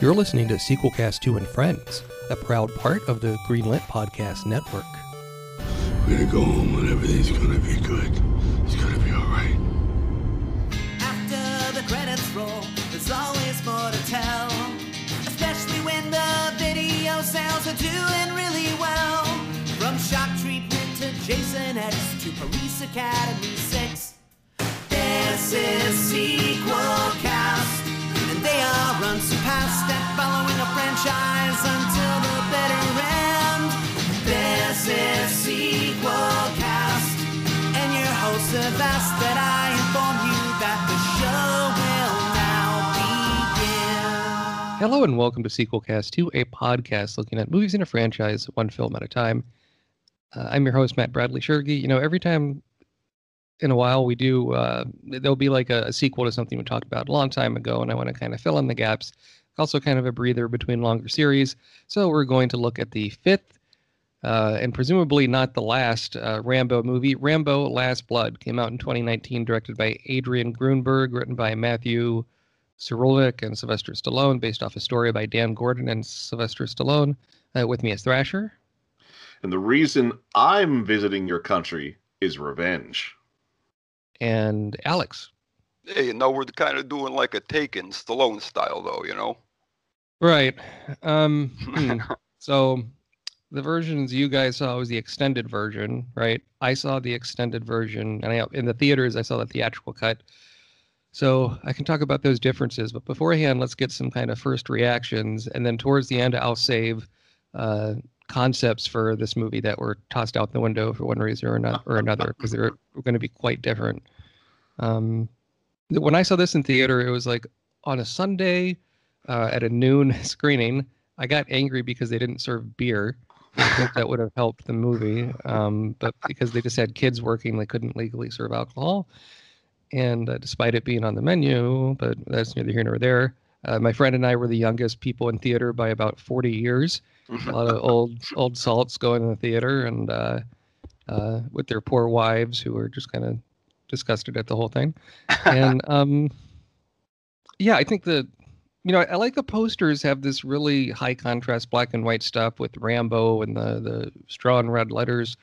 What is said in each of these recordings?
You're listening to Sequel Cast 2 and Friends, a proud part of the Green Lit Podcast Network. We're going to go home and everything's going to be good. It's going to be all right. After the credits roll, there's always more to tell, especially when the video sales are doing really well. From Shock Treatment to Jason X to Police Academy 6, this is Sequel Cast. They are unsurpassed at following a franchise until the bitter end. This is Sequel Cast, and your host Sylvester, I inform you that the show will now begin. Hello and welcome to Sequel Cast 2, a podcast looking at movies in a franchise, one film at a time. I'm your host, Matt Bradley Shergi. You know, every time in a while we do there'll be like a sequel to something we talked about a long time ago, and I want to kind of fill in the gaps, also kind of a breather between longer series. So we're going to look at the fifth and presumably not the last Rambo movie, Rambo Last Blood. Came out in 2019, directed by Adrian Grunberg, written by Matthew Sirolik and Sylvester Stallone, based off a story by Dan Gordon and Sylvester Stallone. With me is Thrasher. And the reason I'm visiting your country is revenge. And Alex. Yeah, you know, we're kind of doing like a Taken Stallone style, though, you know? Right. So the versions you guys saw was the extended version, right? I saw the extended version, and in the theaters, I saw the theatrical cut. So I can talk about those differences, but beforehand, let's get some kind of first reactions. And then towards the end, I'll save concepts for this movie that were tossed out the window for one reason or another, because they're going to be quite different. When I saw this in theater, it was like on a Sunday at a noon screening. I got angry because they didn't serve beer. I think that would have helped the movie, but because they just had kids working, they couldn't legally serve alcohol. And despite it being on the menu, but that's neither here nor there. My friend and I were the youngest people in theater by about 40 years. A lot of old salts going in the theater and with their poor wives who were just kind of disgusted at the whole thing. And yeah, I think I like the posters have this really high contrast black and white stuff with Rambo and the straw and red letters.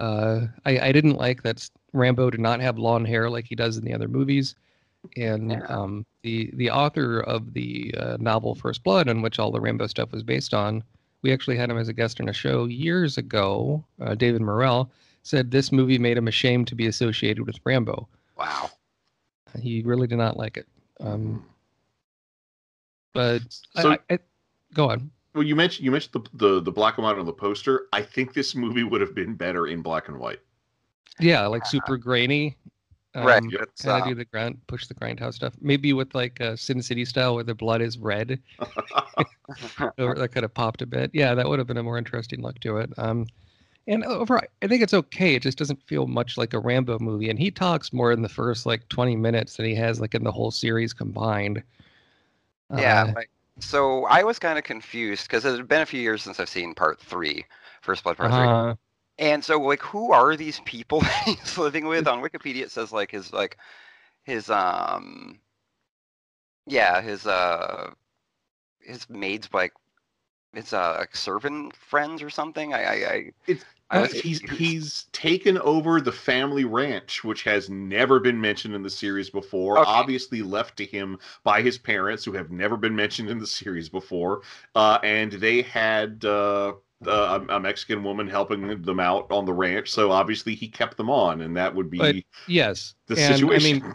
I didn't like that Rambo did not have long hair like he does in the other movies. And the author of the novel First Blood, on which all the Rambo stuff was based on, we actually had him as a guest on a show years ago. David Morrell said this movie made him ashamed to be associated with Rambo. Wow. He really did not like it. But so, I go on. Well, you mentioned the black and white on the poster. I think this movie would have been better in black and white. Yeah, like super grainy. Right, kind of do the push the grindhouse stuff. Maybe with like a Sin City style where the blood is red. That could have popped a bit. Yeah, that would have been a more interesting look to it. And overall, I think it's okay. It just doesn't feel much like a Rambo movie. And he talks more in the first like 20 minutes than he has like in the whole series combined. Yeah. So I was kind of confused because it had been a few years since I've seen Part 3, First Blood Part 3. And so, like, who are these people that he's living with? On Wikipedia, it says, like, his maid's, like, it's servant friends or something. He's taken over the family ranch, which has never been mentioned in the series before. Okay. Obviously left to him by his parents, who have never been mentioned in the series before. And they had a Mexican woman helping them out on the ranch, so obviously he kept them on, and that would be situation.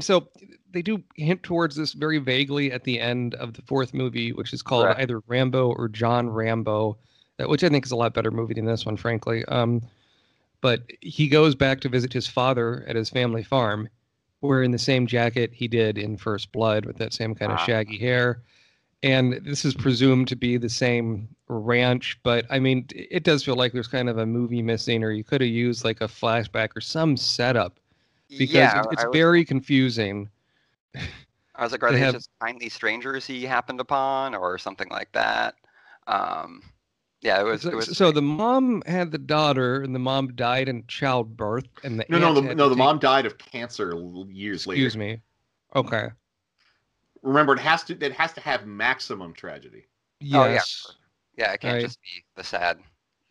So they do hint towards this very vaguely at the end of the fourth movie, which is called either Rambo or John Rambo, which I think is a lot better movie than this one, frankly. But he goes back to visit his father at his family farm, wearing the same jacket he did in First Blood with that same kind of shaggy hair. And this is presumed to be the same ranch, but I mean, it does feel like there's kind of a movie missing, or you could have used like a flashback or some setup, because it's very confusing. I was like, are they just kindly strangers he happened upon or something like that? So the mom had the daughter, and the mom died in childbirth, and the mom died of cancer years later. Excuse me. Okay. Remember, it has to have maximum tragedy. Yes. Oh, yeah. Yeah, it can't just be the sad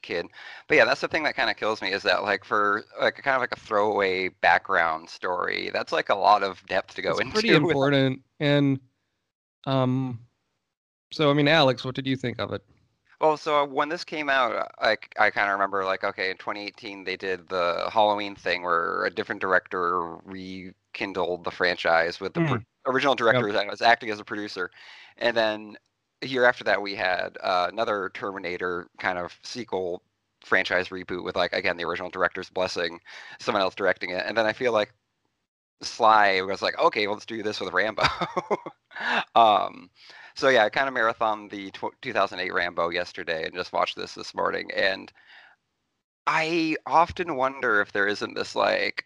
kid. But yeah, that's the thing that kind of kills me, is that like for like kind of like a throwaway background story, that's like a lot of depth to go into. It's pretty important. And so I mean, Alex, what did you think of it? Well, so when this came out, I kind of remember, like, okay, in 2018, they did the Halloween thing where a different director rekindled the franchise with the original director that was acting as a producer. And then a year after that, we had another Terminator kind of sequel franchise reboot with, like, again, the original director's blessing, someone else directing it. And then I feel like Sly was like, okay, well, let's do this with Rambo. So yeah, I kind of marathoned the 2008 Rambo yesterday and just watched this morning. And I often wonder if there isn't this like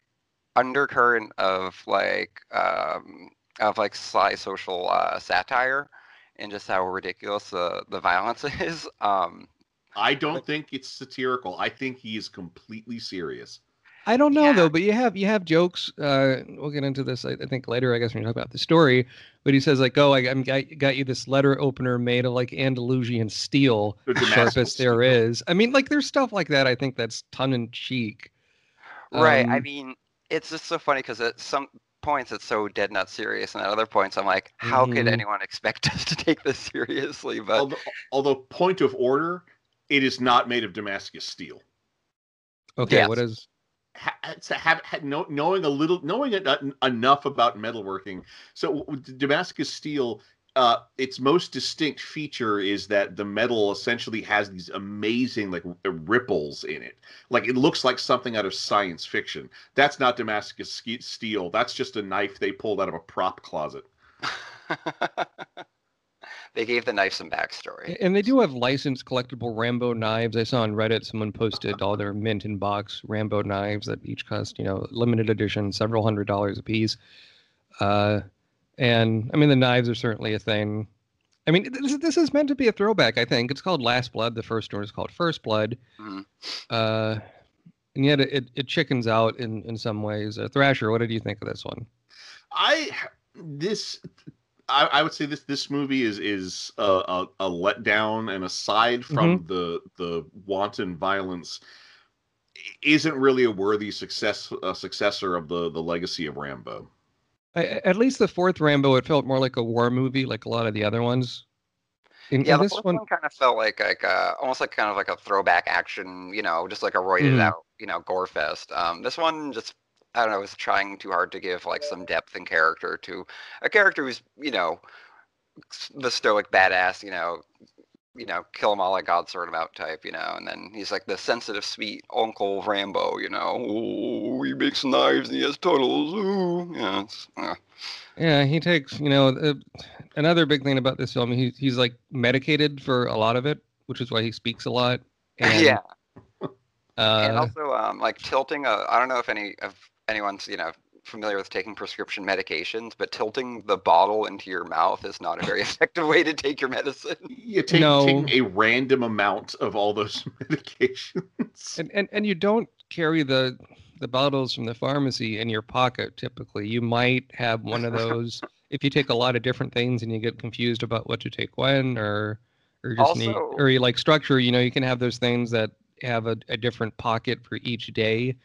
undercurrent of like sly social satire and just how ridiculous the violence is. I don't think it's satirical. I think he is completely serious. I don't know though, but you have jokes. We'll get into this, I think, later. I guess when you talk about the story, but he says like, "Oh, I got you this letter opener made of like Andalusian steel, sharpest there is." I mean, like there's stuff like that. I think that's tongue in cheek, right? I mean, it's just so funny because at some points it's so dead not serious, and at other points I'm like, how could anyone expect us to take this seriously? But although point of order, it is not made of Damascus steel. Okay, yeah. What is? Knowing enough about metalworking. So Damascus steel, its most distinct feature is that the metal essentially has these amazing like ripples in it. Like it looks like something out of science fiction. That's not Damascus steel. That's just a knife they pulled out of a prop closet. They gave the knife some backstory. And they do have licensed collectible Rambo knives. I saw on Reddit someone posted all their mint in box Rambo knives that each cost, limited edition, several $100s a piece. And I mean, the knives are certainly a thing. I mean, this is meant to be a throwback, I think. It's called Last Blood. The first one is called First Blood. Mm-hmm. And yet it chickens out in some ways. Thrasher, what did you think of this one? I would say this movie is a letdown, and aside from the wanton violence, isn't really a worthy successor of the legacy of Rambo. At least the fourth Rambo, it felt more like a war movie, like a lot of the other ones. The fourth one kind of felt like almost like a throwback action, just like a roided out, gore fest. This one just. I don't know, I was trying too hard to give like some depth and character to a character who's, the stoic badass, kill them all like God sort of out type, and then he's like the sensitive, sweet Uncle Rambo, he makes knives and he has tunnels. Ooh. Yeah, he takes, another big thing about this film, he's like medicated for a lot of it, which is why he speaks a lot. And, yeah. And also like tilting, I don't know if anyone's familiar with taking prescription medications, but tilting the bottle into your mouth is not a very effective way to take your medicine. You taking a random amount of all those medications, and you don't carry the bottles from the pharmacy in your pocket. Typically you might have one of those if you take a lot of different things and you get confused about what to take when, or just also, or you like structure, you can have those things that have a different pocket for each day.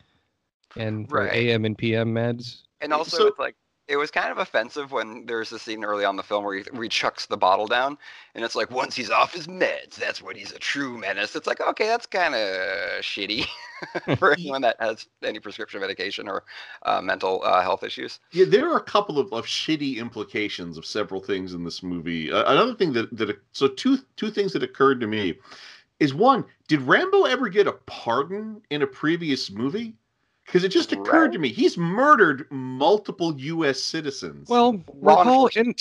And for AM and PM meds. And also, so, it's like, it was kind of offensive when there's a scene early on in the film where he chucks the bottle down, and it's like, once he's off his meds, that's when he's a true menace. It's like, okay, that's kind of shitty for anyone that has any prescription medication or mental health issues. Yeah, there are a couple of shitty implications of several things in this movie. Another thing two things that occurred to me is, one, did Rambo ever get a pardon in a previous movie? Because it just occurred to me, he's murdered multiple U.S. citizens. Well, recall in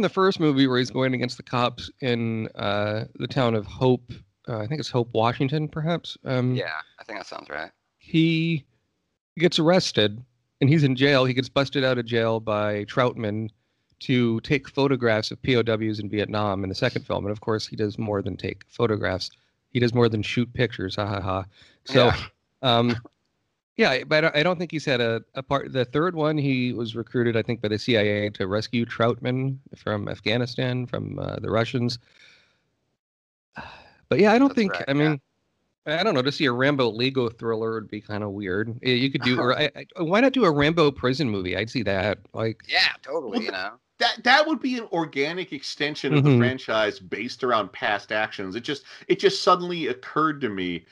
the first movie where he's going against the cops in the town of Hope. I think it's Hope, Washington, perhaps. Yeah, I think that sounds right. He gets arrested, and he's in jail. He gets busted out of jail by Troutman to take photographs of POWs in Vietnam in the second film. And, of course, he does more than take photographs. He does more than shoot pictures. Ha, ha, ha. So... Yeah. Yeah, but I don't think he's had a part. The third one, he was recruited, I think, by the CIA to rescue Troutman from Afghanistan, from the Russians. But yeah, I don't think, right, I mean, yeah. I don't know, to see a Rambo Lego thriller would be kind of weird. You could do, or why not do a Rambo prison movie? I'd see that. Like, yeah, totally, well, you know. That would be an organic extension of the franchise based around past actions. It just suddenly occurred to me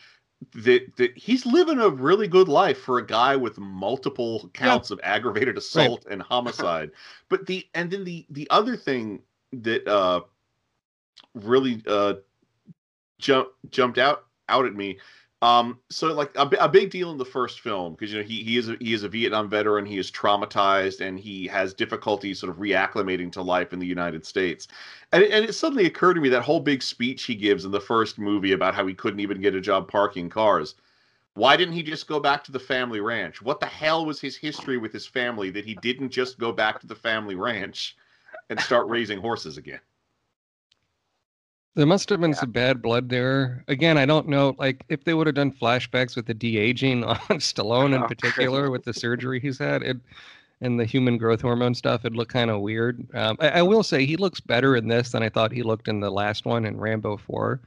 that he's living a really good life for a guy with multiple counts of aggravated assault and homicide. But then the other thing that really jumped out at me. So like a big deal in the first film, because, you know, he is a Vietnam veteran, he is traumatized, and he has difficulty sort of reacclimating to life in the United States. And it suddenly occurred to me, that whole big speech he gives in the first movie about how he couldn't even get a job parking cars. Why didn't he just go back to the family ranch? What the hell was his history with his family that he didn't just go back to the family ranch and start raising horses again? There must have been some bad blood there. Again, I don't know, like, if they would have done flashbacks with the de-aging on Stallone in particular, with the surgery he's had and the human growth hormone stuff, it'd look kind of weird. I will say he looks better in this than I thought he looked in the last one, in Rambo 4.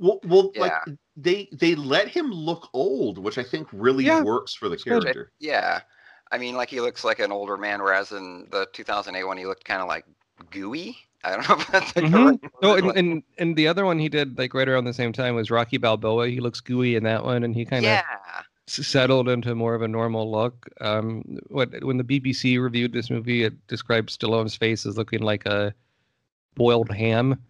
Well, like, they let him look old, which I think really works for the character. Yeah. I mean, like, he looks like an older man, whereas in the 2008 one, he looked kind of, like, gooey. I don't know if that's like and the other one he did, like, right around the same time was Rocky Balboa. He looks gooey in that one, and he kind of settled into more of a normal look. When the BBC reviewed this movie, it described Stallone's face as looking like a boiled ham,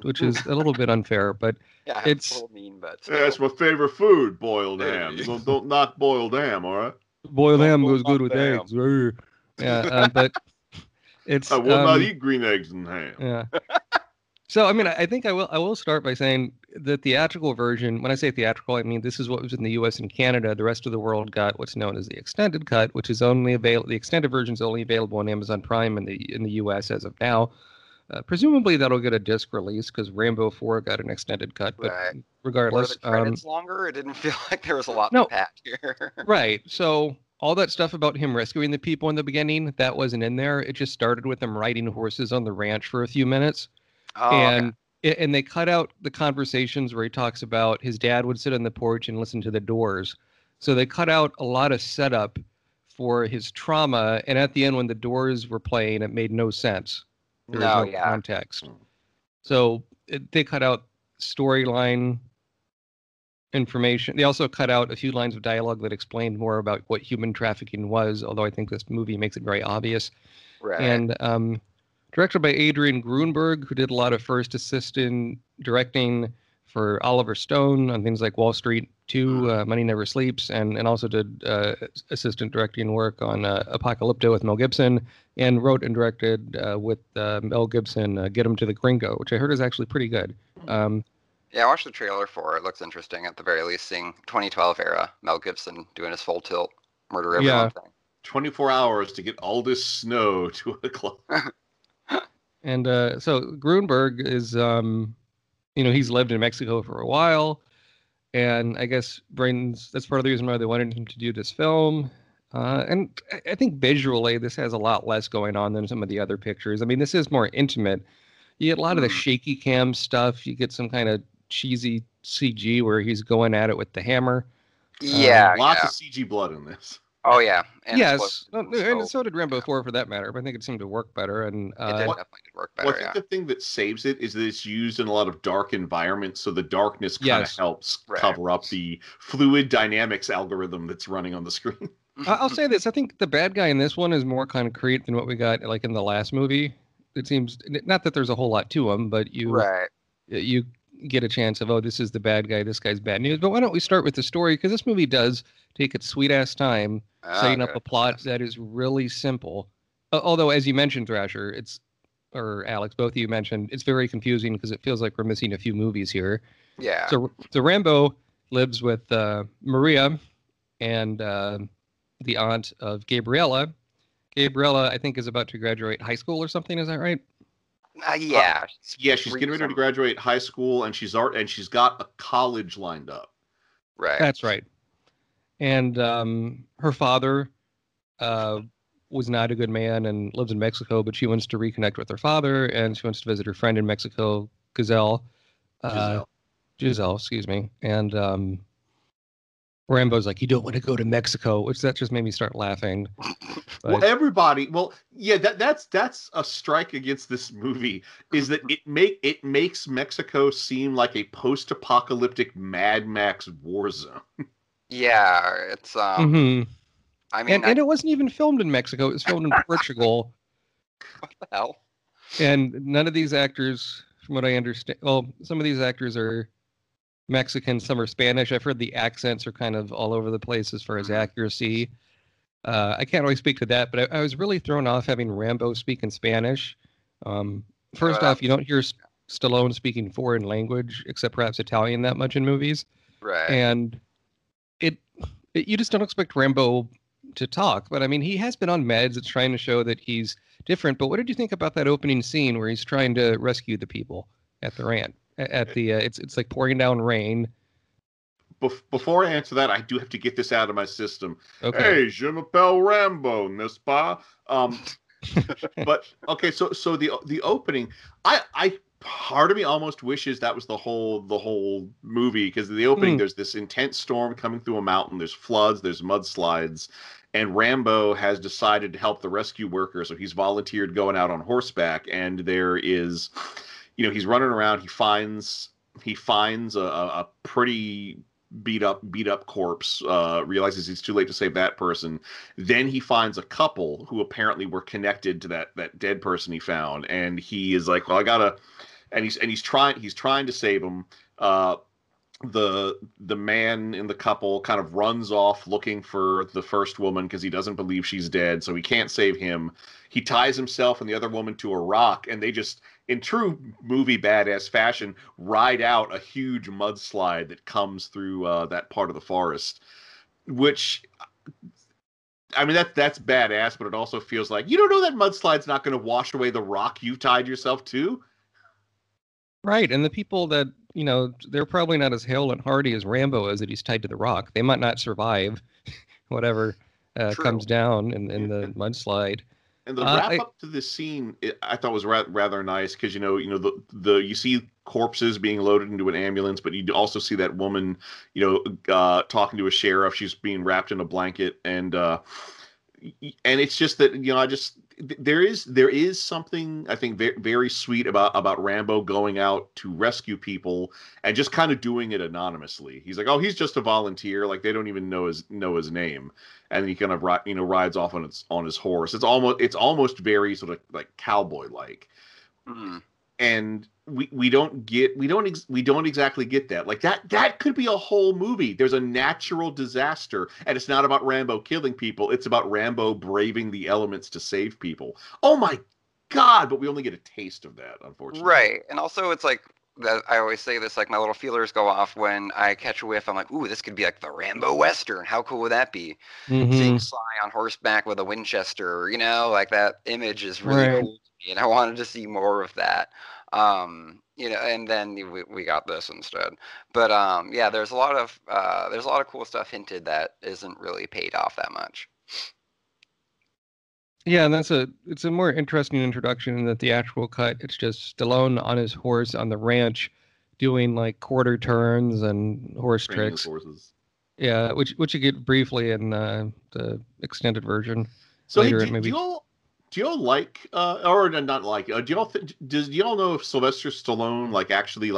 which is a little bit unfair, but yeah, it's a little mean, but still. Yeah, that's my favorite food, boiled ham. Don't knock boiled ham, all right? Boiled ham goes good with eggs. Yeah, but... I will not eat green eggs and ham. Yeah. So, I mean, I think I will start by saying the theatrical version, when I say theatrical, I mean this is what was in the U.S. and Canada. The rest of the world got what's known as the extended cut, which is only available. The extended version is only available on Amazon Prime in the U.S. as of now. Presumably, that'll get a disc release because Rambo 4 got an extended cut. But regardless, were the credits longer? It didn't feel like there was a lot to pack here. Right. So... all that stuff about him rescuing the people in the beginning, that wasn't in there. It just started with him riding horses on the ranch for a few minutes. And they cut out the conversations where he talks about his dad would sit on the porch and listen to the doors. So they cut out a lot of setup for his trauma. And at the end, when the doors were playing, it made no sense. There was no context. So they cut out storyline information. They also cut out a few lines of dialogue that explained more about what human trafficking was, although I think this movie makes it very obvious. Right. And directed by Adrian Grunberg, who did a lot of first assistant directing for Oliver Stone on things like Wall Street 2, Money Never Sleeps, and also did assistant directing work on Apocalypto with Mel Gibson, and wrote and directed with Mel Gibson, Get Him to the Gringo, which I heard is actually pretty good. Yeah, I watched the trailer for it. It looks interesting, at the very least, seeing 2012 era Mel Gibson doing his full tilt murder everyone thing. 24 hours to get all this snow to a club. And so Grunberg is, you know, he's lived in Mexico for a while. And I guess that's part of the reason why they wanted him to do this film. And I think visually this has a lot less going on than some of the other pictures. I mean, this is more intimate. You get a lot of the shaky cam stuff. You get some kind of cheesy CG where he's going at it with the hammer. Yeah, lots of CG blood in this. Oh yeah, and yes, and so did Rambo 4 for that matter. But I think it seemed to work better, and it definitely did work better. Well, I think the thing that saves it is that it's used in a lot of dark environments, so the darkness kind of helps cover up the fluid dynamics algorithm that's running on the screen. I'll say this: I think the bad guy in this one is more concrete than what we got like in the last movie. It seems, not that there's a whole lot to him, but you get a chance of, oh, this is the bad guy, this guy's bad news. But why don't we start with the story? Because this movie does take its sweet-ass time setting up a plot that is really simple. Although, as you mentioned, Thrasher, or Alex, both of you mentioned, it's very confusing because it feels like we're missing a few movies here. Yeah. So Rambo lives with Maria and the aunt of Gabriella. Gabriella, I think, is about to graduate high school or something. Is that right? She's getting ready to graduate high school, and she's got a college lined up. Right. That's right. And her father was not a good man and lives in Mexico, but she wants to reconnect with her father, and she wants to visit her friend in Mexico, Giselle, excuse me. And Rambo's like, you don't want to go to Mexico, which that just made me start laughing. Well, that's a strike against this movie, is that it makes Mexico seem like a post-apocalyptic Mad Max war zone. Yeah, it's mm-hmm. I mean, and it wasn't even filmed in Mexico. It was filmed in Portugal. What the hell? And none of these actors, from what I understand, well, some of these actors are Mexican, some are Spanish. I've heard the accents are kind of all over the place as far as accuracy. I can't really speak to that, but I was really thrown off having Rambo speak in Spanish. First off, you don't hear Stallone speaking foreign language, except perhaps Italian, that much in movies. Right. And you just don't expect Rambo to talk, but I mean, he has been on meds. It's trying to show that he's different. But what did you think about that opening scene where he's trying to rescue the people at the ranch? At the it's like pouring down rain. Before I answer that, I do have to get this out of my system. Okay. Hey, je m'appelle Rambo, n'est-ce pas? But okay, so the opening, I part of me almost wishes that was the whole movie, because in the opening there's this intense storm coming through a mountain. There's floods. There's mudslides. And Rambo has decided to help the rescue worker, so he's volunteered going out on horseback. And there is, you know, he's running around. He finds a pretty beat up corpse. Realizes he's too late to save that person. Then he finds a couple who apparently were connected to that dead person he found. And he is like, well, I gotta. And he's trying to save him. The man in the couple kind of runs off looking for the first woman because he doesn't believe she's dead, so he can't save him. He ties himself and the other woman to a rock, and they just, in true movie badass fashion, ride out a huge mudslide that comes through that part of the forest, which, I mean, that's badass, but it also feels like, you don't know that mudslide's not going to wash away the rock you tied yourself to. Right, and the people that, you know, they're probably not as hale and hearty as Rambo is that he's tied to the rock. They might not survive whatever comes down in the mudslide. And the wrap-up to this scene, I thought was rather nice, because, you know you see corpses being loaded into an ambulance, but you also see that woman, you know, talking to a sheriff. She's being wrapped in a blanket, and it's just that, you know, I just... There is something, I think, very, very sweet about Rambo going out to rescue people and just kind of doing it anonymously. He's like, oh, he's just a volunteer. Like, they don't even know his name, and he kind of rides off on his horse. It's almost very sort of like cowboy like. Mm-hmm. And we don't exactly get that. Like that could be a whole movie. There's a natural disaster, and it's not about Rambo killing people. It's about Rambo braving the elements to save people. Oh my God! But we only get a taste of that, unfortunately. Right, and also it's like that. I always say this, like, my little feelers go off when I catch a whiff. I'm like, ooh, this could be like the Rambo Western. How cool would that be? Mm-hmm. Seeing Sly on horseback with a Winchester, you know, like that image is really cool. And I wanted to see more of that, you know. And then we got this instead. But yeah, there's a lot of cool stuff hinted that isn't really paid off that much. Yeah, and it's a more interesting introduction than the actual cut. It's just Stallone on his horse on the ranch, doing like quarter turns and horse tricks. Horses. Yeah, which you get briefly in the extended version. So later, hey, do y'all like, or not like? Do y'all know if Sylvester Stallone actually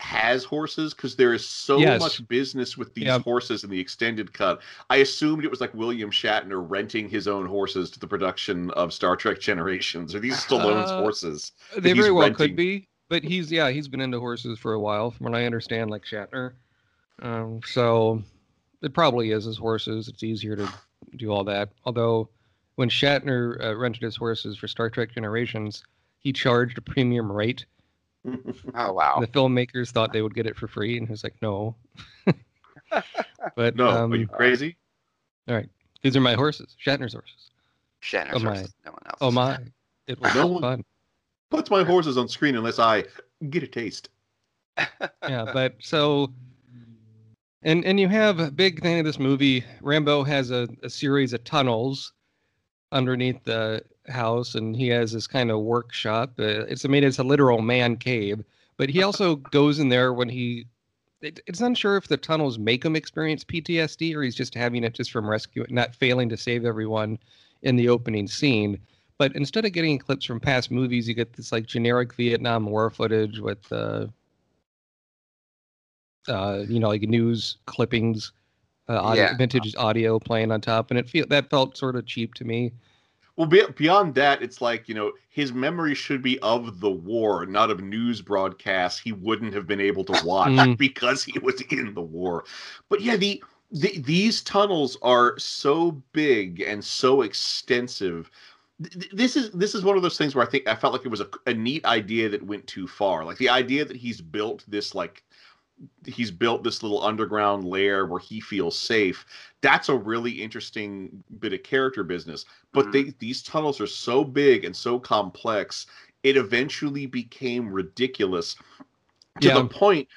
has horses? Because there is so much business with these horses in the extended cut. I assumed it was like William Shatner renting his own horses to the production of Star Trek Generations. Are these Stallone's horses? They very well could be, but he's been into horses for a while, from what I understand, like Shatner. So it probably is his horses. It's easier to do all that, although. When Shatner rented his horses for Star Trek Generations, he charged a premium rate. Oh, wow. The filmmakers thought they would get it for free, and he was like, no. But no, are you crazy? All right. These are my horses. Shatner's horses. Shatner's horses. No one else. Oh, my. It was no fun. Puts my horses on screen unless I get a taste. Yeah, but so... And you have a big thing in this movie. Rambo has a series of tunnels underneath the house, and he has this kind of workshop. It's made as a literal man cave, but he also goes in there when he... It's unsure if the tunnels make him experience PTSD or he's just having it just from rescue, not failing to save everyone in the opening scene. But instead of getting clips from past movies, you get this like generic Vietnam War footage with... like news clippings, vintage audio playing on top, and that felt sort of cheap to me. Well, beyond that, it's like, his memory should be of the war, not of news broadcasts he wouldn't have been able to watch because he was in the war. But yeah, these tunnels are so big and so extensive. This is one of those things where I felt like it was a neat idea that went too far. Like the idea that he's built this little underground lair where he feels safe. That's a really interesting bit of character business. But these tunnels are so big and so complex, it eventually became ridiculous to the point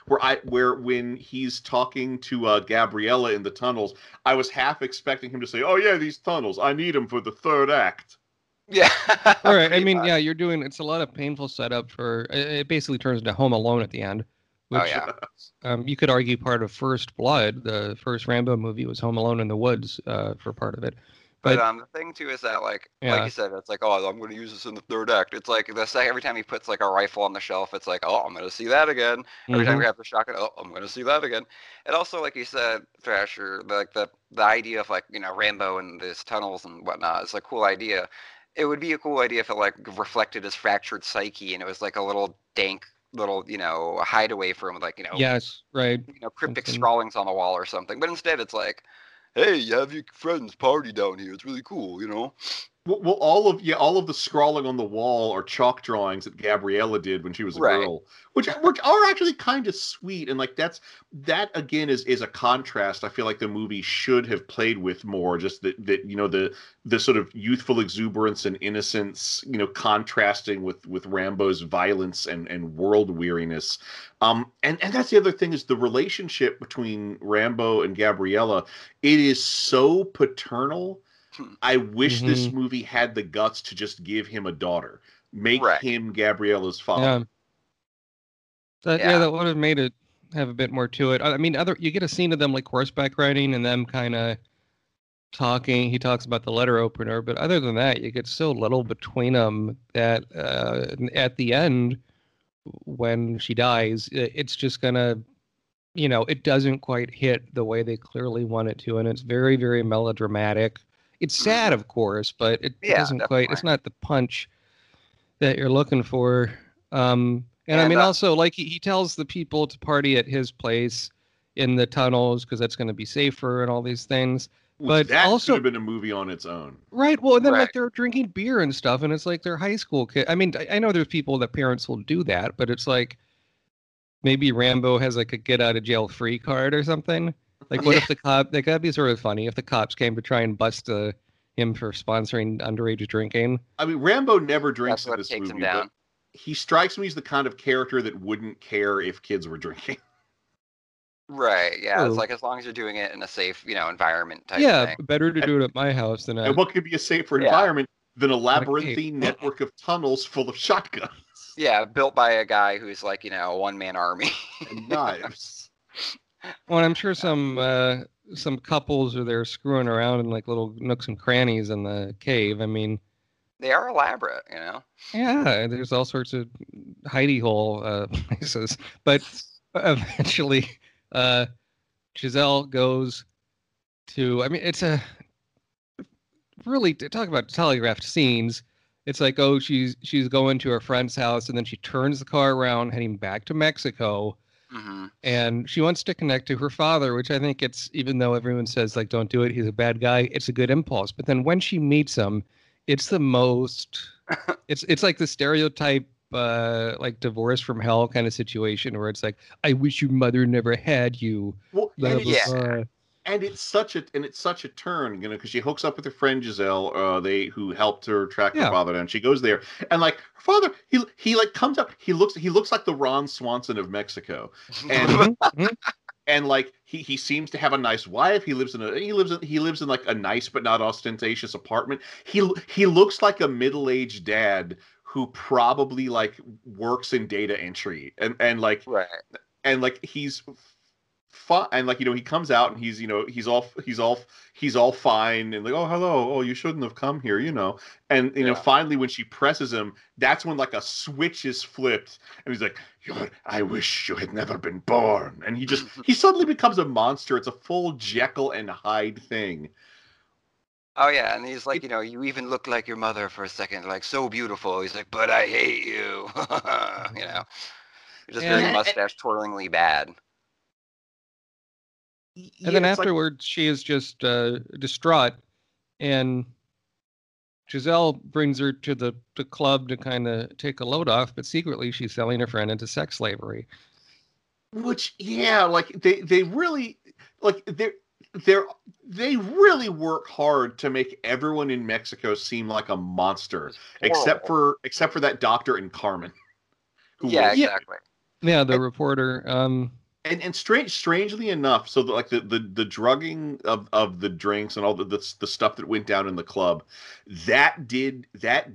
where when he's talking to Gabriella in the tunnels, I was half expecting him to say, "Oh yeah, these tunnels, I need them for the third act." Yeah. All right. It's a lot of painful setup for, it basically turns into Home Alone at the end. Which, you could argue part of First Blood, the first Rambo movie, was Home Alone in the Woods for part of it. But the thing too is that, like you said, it's like, oh, I'm going to use this in the third act. It's like every time he puts like a rifle on the shelf, it's like, oh, I'm going to see that again. Every time we have the shotgun, oh, I'm going to see that again. And also, like you said, Thrasher, like the idea of Rambo and these tunnels and whatnot, it's a cool idea. It would be a cool idea if it reflected his fractured psyche and it was like a little dank little hideaway from cryptic scrawlings on the wall or something, but instead it's like, hey, have your friends party down here, it's really cool. Well, all of the scrawling on the wall are chalk drawings that Gabriella did when she was a girl, which are actually kind of sweet, and that again is a contrast I feel like the movie should have played with more, just the sort of youthful exuberance and innocence, contrasting with Rambo's violence and world weariness. And that's the other thing is the relationship between Rambo and Gabriella. It is so paternal. I wish this movie had the guts to just give him a daughter, make him Gabriella's father. That would have made it have a bit more to it. I mean, you get a scene of them like horseback riding and them kind of talking. He talks about the letter opener, but other than that, you get so little between them that at the end, when she dies, it's just gonna. It doesn't quite hit the way they clearly want it to, and it's very, very melodramatic. It's sad, of course, but it doesn't quite... It's not the punch that you're looking for. He tells the people to party at his place in the tunnels because that's going to be safer and all these things. But that also, should have been a movie on its own. Right. Well, and then they're drinking beer and stuff, and it's like they're high school kids. I mean, I know there's people that parents will do that, but it's like maybe Rambo has like a get-out-of-jail-free card or something. Like, what if the cop... Like, that'd be sort of funny if the cops came to try and bust him for sponsoring underage drinking. I mean, Rambo never drinks in this movie, but he strikes me as the kind of character that wouldn't care if kids were drinking. Right, yeah. True. It's like, as long as you're doing it in a safe, environment type thing. Yeah, better to do it at my house than... And what could be a safer environment than a labyrinthine network of tunnels full of shotguns? Yeah, built by a guy who's like, a one-man army. And knives. Well, I'm sure some couples are there screwing around in like little nooks and crannies in the cave. I mean, they are elaborate, Yeah, there's all sorts of hidey hole places. But eventually, Giselle goes to. I mean, it's a really talk about telegraphed scenes. It's like, oh, she's going to her friend's house, and then she turns the car around, heading back to Mexico. Mm-hmm. And she wants to connect to her father, which I think it's, even though everyone says, like, don't do it, he's a bad guy, it's a good impulse. But then when she meets him, it's the most, it's like the stereotype, like divorce from hell kind of situation where it's like, I wish your mother never had you. Well, and it's such a turn, because she hooks up with her friend Giselle, who helped her track her father down. She goes there, and like her father, he comes up. He looks like the Ron Swanson of Mexico, and And like he seems to have a nice wife. He lives in a he lives in like a nice but not ostentatious apartment. He looks like a middle-aged dad who probably like works in data entry and like right. And like he's fun and like, you know, he comes out and he's, you know, he's all fine and like, oh, hello, oh, you shouldn't have come here, you know. And you know, finally when she presses him, that's when like a switch is flipped and he's like, I wish you had never been born. And he suddenly becomes a monster. It's a full Jekyll and Hyde thing. Oh yeah, and he's like, you know, you even look like your mother for a second, like so beautiful. He's like, but I hate you. You know. Just very mustache twirlingly bad. And then afterwards, like, she is just distraught, and Giselle brings her to the club to kind of take a load off, but secretly she's selling her friend into sex slavery. Which, yeah, like they really like they really work hard to make everyone in Mexico seem like a monster, except for that doctor and Carmen. Yeah, exactly. Yeah, the reporter. And strangely enough, so the drugging of the drinks and all the stuff that went down in the club, that did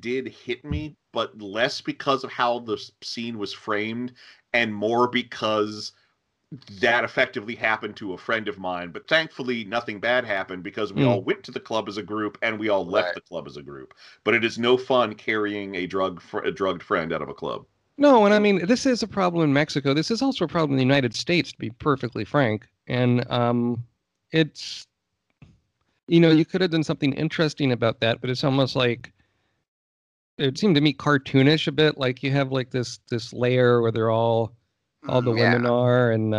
hit me, but less because of how the scene was framed and more because that effectively happened to a friend of mine. But thankfully, nothing bad happened because we all went to the club as a group and we all left the club as a group. But it is no fun carrying a drugged friend out of a club. No, and I mean, this is a problem in Mexico. This is also a problem in the United States, to be perfectly frank. And it's, you know, you could have done something interesting about that, but it's almost like, it seemed to me cartoonish a bit. Like you have like this layer where they're all the women are, and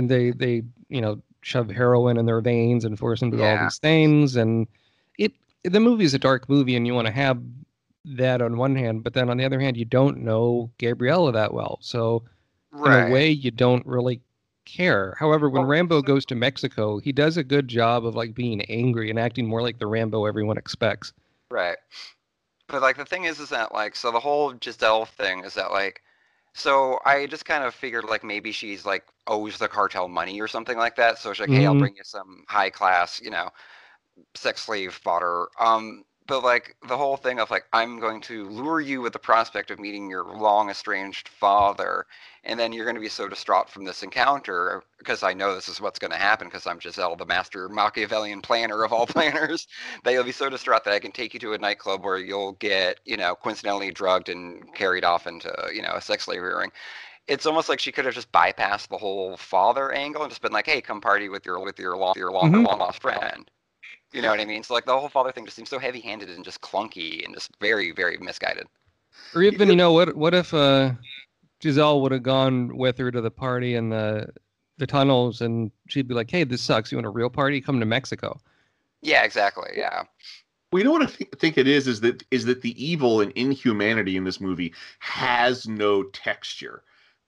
they you know, shove heroin in their veins and force them to do all these things. And the movie's a dark movie, and you want to have that on one hand, but then on the other hand, you don't know Gabriella that well, so in a way you don't really care. However, when Rambo goes to Mexico, he does a good job of like being angry and acting more like the Rambo everyone expects. Right, but like the thing is that like, so the whole Giselle thing is that like, so I just kind of figured like maybe she's like owes the cartel money or something like that, so she's like, hey, I'll bring you some high class, you know, sex slave fodder. But, like, the whole thing of, like, I'm going to lure you with the prospect of meeting your long-estranged father, and then you're going to be so distraught from this encounter, because I know this is what's going to happen, because I'm Giselle, the master Machiavellian planner of all planners, that you'll be so distraught that I can take you to a nightclub where you'll get, you know, coincidentally drugged and carried off into, you know, a sex slavery ring. It's almost like she could have just bypassed the whole father angle and just been like, hey, come party with your long-lost friend. You know what I mean? So, like, the whole father thing just seems so heavy-handed and just clunky and just very, very misguided. Or even, you know, what if Giselle would have gone with her to the party in the tunnels and she'd be like, hey, this sucks. You want a real party? Come to Mexico. Yeah, exactly, yeah. Well, you know what I think it is that the evil and inhumanity in this movie has no texture.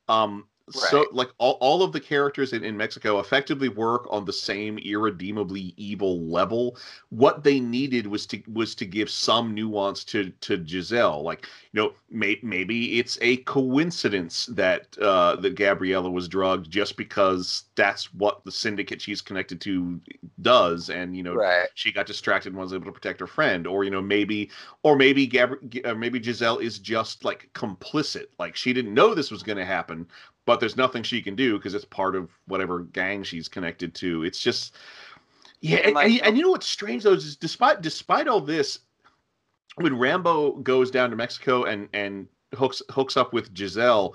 Right. So, like, all of the characters in Mexico effectively work on the same irredeemably evil level. What they needed was to give some nuance to Giselle. Like, you know, maybe it's a coincidence that Gabriella was drugged just because that's what the syndicate she's connected to does, and, you know, she got distracted and wasn't able to protect her friend. Or, you know, maybe Giselle is just, like, complicit. Like, she didn't know this was going to happen, but there's nothing she can do because it's part of whatever gang she's connected to. It's just, yeah. And you know what's strange though is despite all this, when Rambo goes down to Mexico and hooks up with Giselle,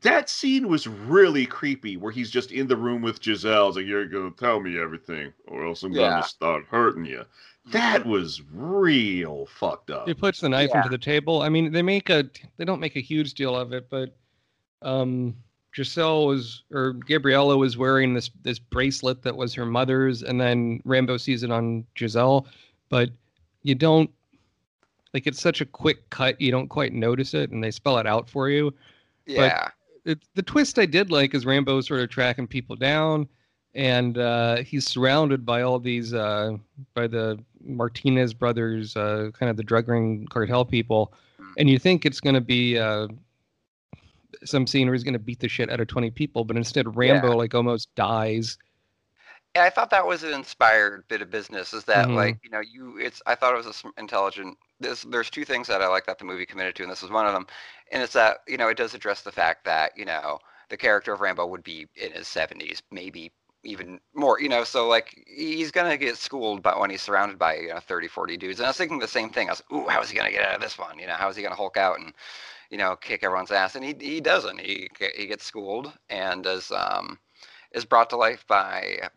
that scene was really creepy where he's just in the room with Giselle. It's like, you're gonna tell me everything, or else I'm gonna start hurting you. That was real fucked up. He puts the knife into the table. I mean, they don't make a huge deal of it, but Gabriella was wearing this bracelet that was her mother's, and then Rambo sees it on Giselle, but you don't, like, it's such a quick cut, you don't quite notice it, and they spell it out for you. Yeah. But the twist I did like is Rambo sort of tracking people down, and he's surrounded by all these, by the Martinez brothers, kind of the drug ring cartel people, and you think it's going to be some scene where he's going to beat the shit out of 20 people, but instead Rambo like almost dies. And I thought that was an inspired bit of business, is that like, you know, I thought it was intelligent. There's two things that I like that the movie committed to, and this was one of them. And it's that, you know, it does address the fact that, you know, the character of Rambo would be in his 70s, maybe even more, you know, so like he's going to get schooled by when he's surrounded by, you know, 30, 40 dudes. And I was thinking the same thing. I was like, ooh, how is he going to get out of this one? You know, how is he going to Hulk out and, you know, kick everyone's ass? And he doesn't. He gets schooled and is brought to life is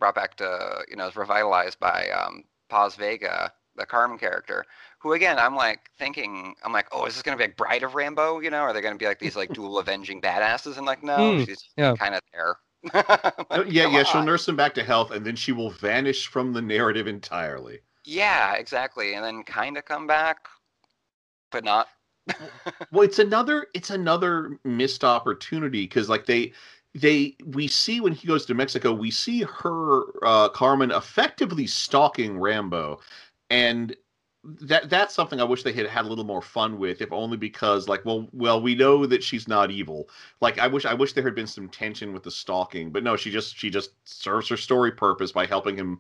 revitalized by Paz Vega, the Carmen character, who again, I'm like, oh, is this going to be like Bride of Rambo? You know, are they going to be like these like dual avenging badasses? And like, no, she's kind of there. She'll nurse him back to health, and then she will vanish from the narrative entirely. Yeah, exactly, and then kind of come back, but not. Well, it's another missed opportunity, because like we see when he goes to Mexico, we see her Carmen effectively stalking Rambo, and that's something I wish they had had a little more fun with, if only because, like, well, we know that she's not evil. Like, I wish there had been some tension with the stalking, but no, she just serves her story purpose by helping him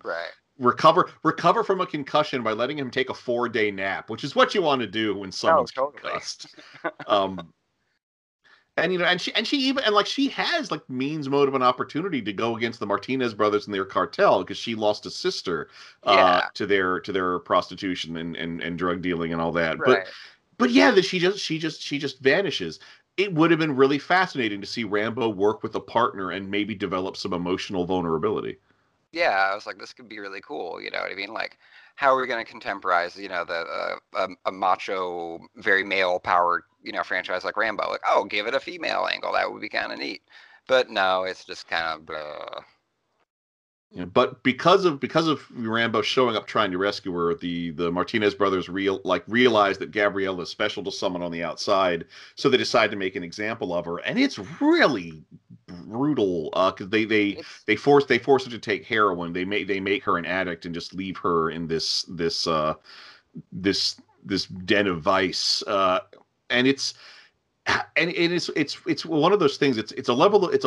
recover from a concussion by letting him take a 4-day nap, which is what you want to do when someone's concussed. And you know, and she has like means, motive, and opportunity to go against the Martinez brothers and their cartel, because she lost a sister to their prostitution and drug dealing and all that. Right. But yeah, that she just vanishes. It would have been really fascinating to see Rambo work with a partner and maybe develop some emotional vulnerability. Yeah, I was like, this could be really cool. You know what I mean? Like, how are we going to contemporize, you know, a macho, very male-powered, you know, franchise like Rambo? Like, oh, give it a female angle. That would be kind of neat. But no, it's just kind of. Yeah, but because of Rambo showing up trying to rescue her, the Martinez brothers realize that Gabriella is special to someone on the outside, so they decide to make an example of her, and it's really brutal, because they force her to take heroin. They make her an addict and just leave her in this den of vice, and it's one of those things. It's a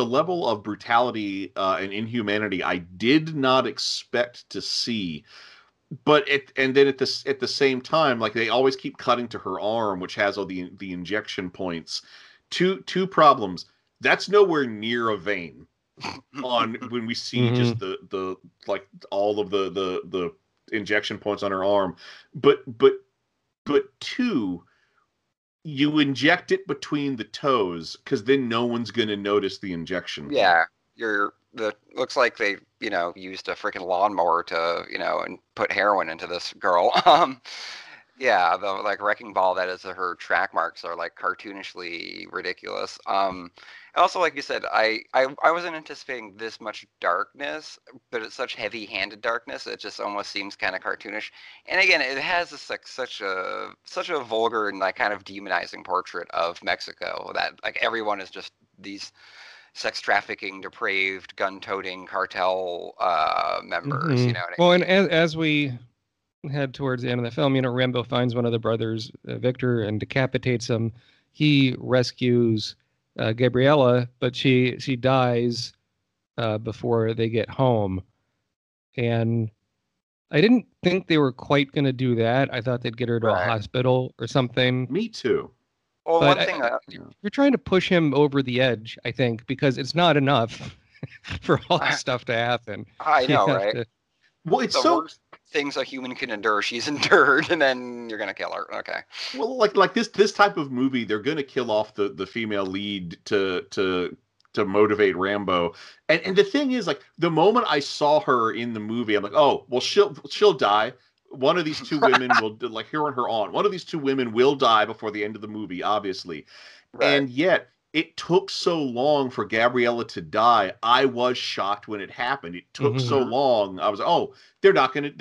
level of brutality and inhumanity I did not expect to see. But at the same time, like, they always keep cutting to her arm, which has all the injection points. Two problems. That's nowhere near a vein on when we see just the like all of the injection points on her arm. But two, you inject it between the toes, because then no one's going to notice the injection. Yeah, looks like they, you know, used a freaking lawnmower to, you know, and put heroin into this girl. Yeah, the like wrecking ball that is her track marks are like cartoonishly ridiculous. Also, like you said, I wasn't anticipating this much darkness, but it's such heavy-handed darkness. It just almost seems kind of cartoonish. And again, it has this like such a vulgar and like kind of demonizing portrait of Mexico, that like everyone is just these sex trafficking, depraved, gun-toting cartel members. You know what I mean? Well, and as we head towards the end of the film, you know, Rambo finds one of the brothers, Victor, and decapitates him. He rescues Gabriella, but she dies before they get home. And I didn't think they were quite going to do that. I thought they'd get her to a hospital or something. Me too. Well, but one thing you're trying to push him over the edge, I think, because it's not enough for all this stuff to happen. I know, right? Well, it's so things a human can endure, she's endured, and then you're gonna kill her. Okay. Well, like this type of movie, they're gonna kill off the female lead to motivate Rambo. And the thing is, like, the moment I saw her in the movie, I'm like, oh, well, she'll die. One of these two women will, like, her and her aunt. One of these two women will die before the end of the movie, obviously. Right. And yet, it took so long for Gabriella to die. I was shocked when it happened. It took so long. I was like, oh, they're not gonna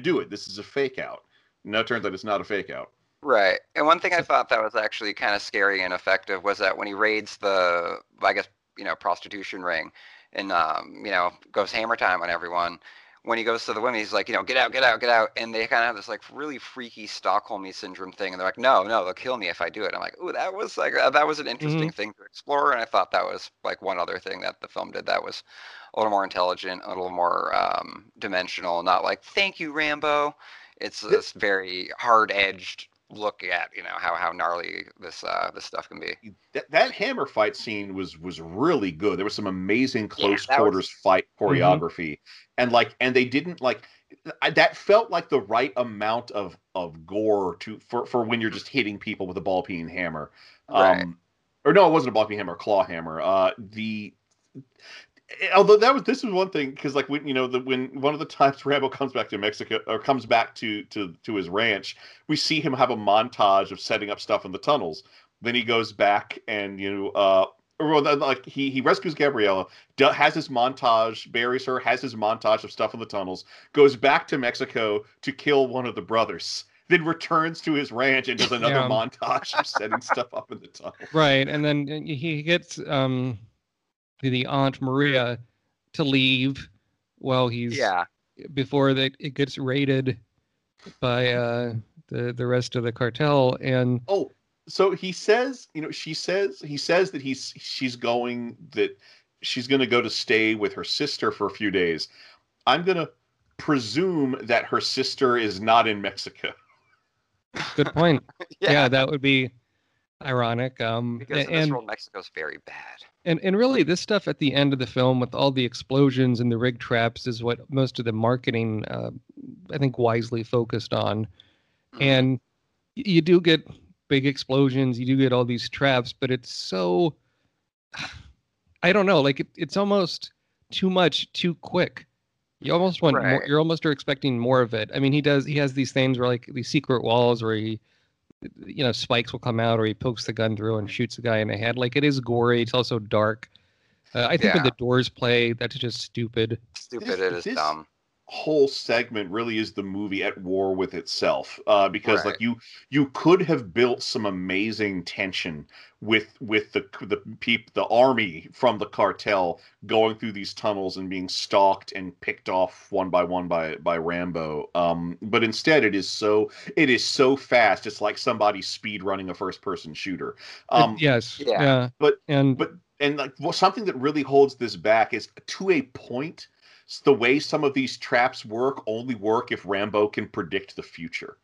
do it. This is a fake out. No, it turns out it's not a fake out. Right. And one thing I thought that was actually kind of scary and effective was that when he raids the, I guess, you know, prostitution ring and, you know, goes hammer time on everyone, when he goes to the women, he's like, you know, get out, get out, get out. And they kind of have this like really freaky Stockholm syndrome thing. And they're like, no, no, they'll kill me if I do it. I'm like, ooh, that was like, that was an interesting thing to explore. And I thought that was like one other thing that the film did that was a little more intelligent, a little more dimensional, not like, thank you, Rambo. It's this very hard edged look at, you know, how gnarly this this stuff can be. That hammer fight scene was really good. There was some amazing close quarters fight choreography, and like, and they didn't like that felt like the right amount of gore to for when you're just hitting people with a ball peen hammer, or no, it wasn't a ball peen hammer, a claw hammer. Although this was one thing, because like when, you know, when one of the times Rambo comes back to Mexico or comes back to his ranch, we see him have a montage of setting up stuff in the tunnels. Then he goes back and, you know, like he rescues Gabriella, has his montage, buries her, has his montage of stuff in the tunnels, goes back to Mexico to kill one of the brothers. Then returns to his ranch and does another montage of setting stuff up in the tunnels. Right, and then he gets the Aunt Maria to leave while he's before that it gets raided by the rest of the cartel. And so he says, you know, he says that she's going to go to stay with her sister for a few days. I'm going to presume that her sister is not in Mexico. Good point. Yeah, that would be ironic, because in this world Mexico's very bad, and really this stuff at the end of the film with all the explosions and the rig traps is what most of the marketing I think wisely focused on. And you do get big explosions, you do get all these traps, but it's so, I don't know, like it's almost too much too quick. You almost want more, you're almost expecting more of it. I mean, he has these things where like these secret walls where he, you know, spikes will come out, or he pokes the gun through and shoots a guy in the head. Like, it is gory. It's also dark. I think when the Doors play, that's just stupid. It is dumb. Whole segment really is the movie at war with itself, because like you could have built some amazing tension with the army from the cartel going through these tunnels and being stalked and picked off one by one by Rambo, but instead it is so fast. It's like somebody speed running a first person shooter. But something that really holds this back is, to a point, the way some of these traps work only work if Rambo can predict the future.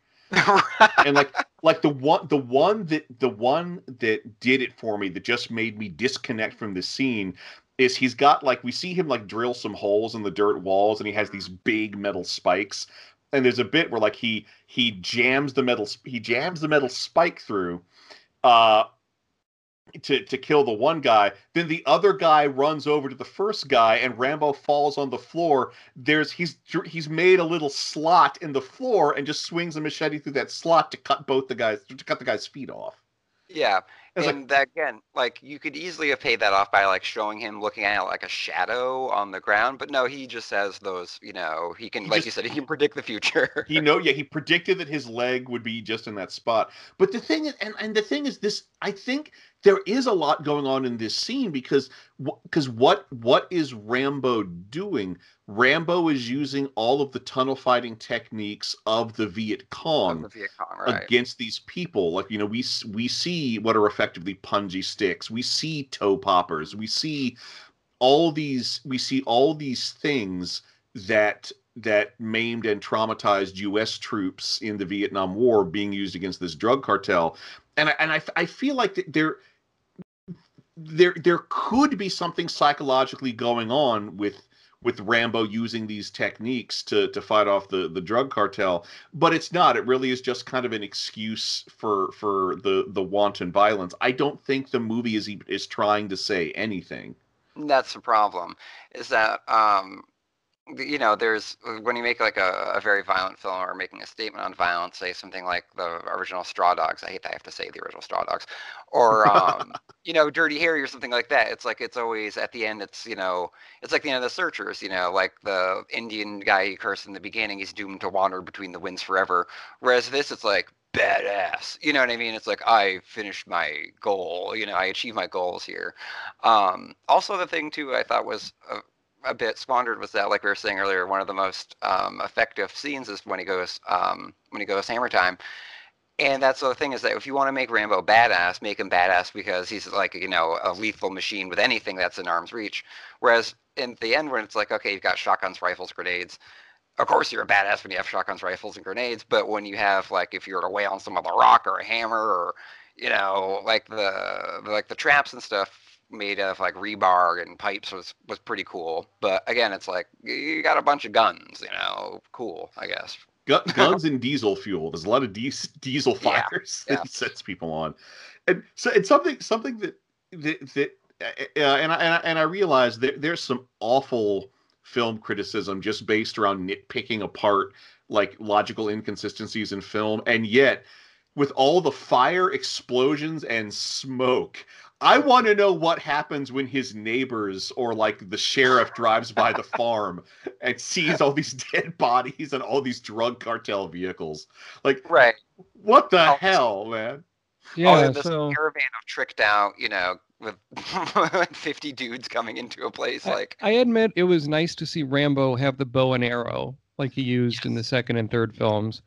And like the one that did it for me, that just made me disconnect from the scene, is he's got, like, we see him like drill some holes in the dirt walls, and he has these big metal spikes. And there's a bit where like he jams the metal spike through, to kill the one guy. Then the other guy runs over to the first guy and Rambo falls on the floor. He's made a little slot in the floor and just swings a machete through that slot to cut the guy's feet off. Yeah. And like, that, again, like, you could easily have paid that off by like showing him looking at it like a shadow on the ground, but no, he just has those, you know, he can, like you said, he can predict the future. He predicted that his leg would be just in that spot. But the thing is, and the thing is this, I think there is a lot going on in this scene, because what is Rambo doing? Rambo is using all of the tunnel fighting techniques of the Viet Cong, against these people. Like, you know, we see what are effectively punji sticks. We see toe poppers. We see all these things that maimed and traumatized U.S. troops in the Vietnam War being used against this drug cartel. And I feel like there could be something psychologically going on with Rambo using these techniques to fight off the drug cartel, but it's not. It really is just kind of an excuse for the wanton violence. I don't think the movie is trying to say anything. That's the problem, is that you know, there's, when you make like a very violent film or making a statement on violence, say something like the original Straw Dogs. I hate that I have to say the original Straw Dogs, or you know, Dirty Harry or something like that. It's like, it's always at the end. It's, you know, it's like the end of The Searchers. You know, like the Indian guy you curse in the beginning, he's doomed to wander between the winds forever. Whereas this, it's like badass. You know what I mean? It's like, I finished my goal. You know, I achieved my goals here. Also, the thing too I thought was a bit squandered was that, like we were saying earlier, one of the most effective scenes is when he goes hammer time. And that's the thing, is that if you want to make Rambo badass, make him badass because he's like, you know, a lethal machine with anything that's in arm's reach. Whereas in the end, when it's like, okay, you've got shotguns, rifles, grenades. Of course, you're a badass when you have shotguns, rifles, and grenades. But when you have, like, if you were to wail on some of the rock or a hammer or, you know, like the traps and stuff made of like rebar and pipes was pretty cool. But again, it's like you got a bunch of guns, you know, cool, I guess. Guns and diesel fuel. There's a lot of diesel fires that sets people on, and so it's something that I realize that there's some awful film criticism just based around nitpicking apart like logical inconsistencies in film, and yet with all the fire, explosions, and smoke, I want to know what happens when his neighbors or like the sheriff drives by the farm and sees all these dead bodies and all these drug cartel vehicles. Like, right? What the hell, man? Yeah, this caravan of tricked out, you know, with 50 dudes coming into a place. Like, I admit it was nice to see Rambo have the bow and arrow like he used in the second and third films.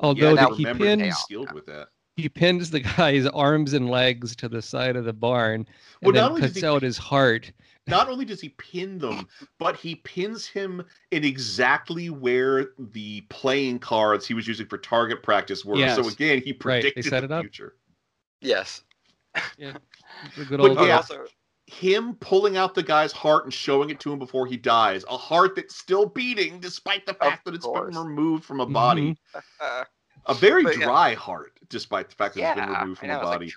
Although he pins the guy's arms and legs to the side of the barn and then cuts out his heart. Not only does he pin them, but he pins him in exactly where the playing cards he was using for target practice were. Yes. So again, he predicted the future. Yes. Yeah. The good old him pulling out the guy's heart and showing it to him before he dies. A heart that's still beating despite the fact that it's been removed from a body. A very dry heart despite the fact that it's been removed from a body.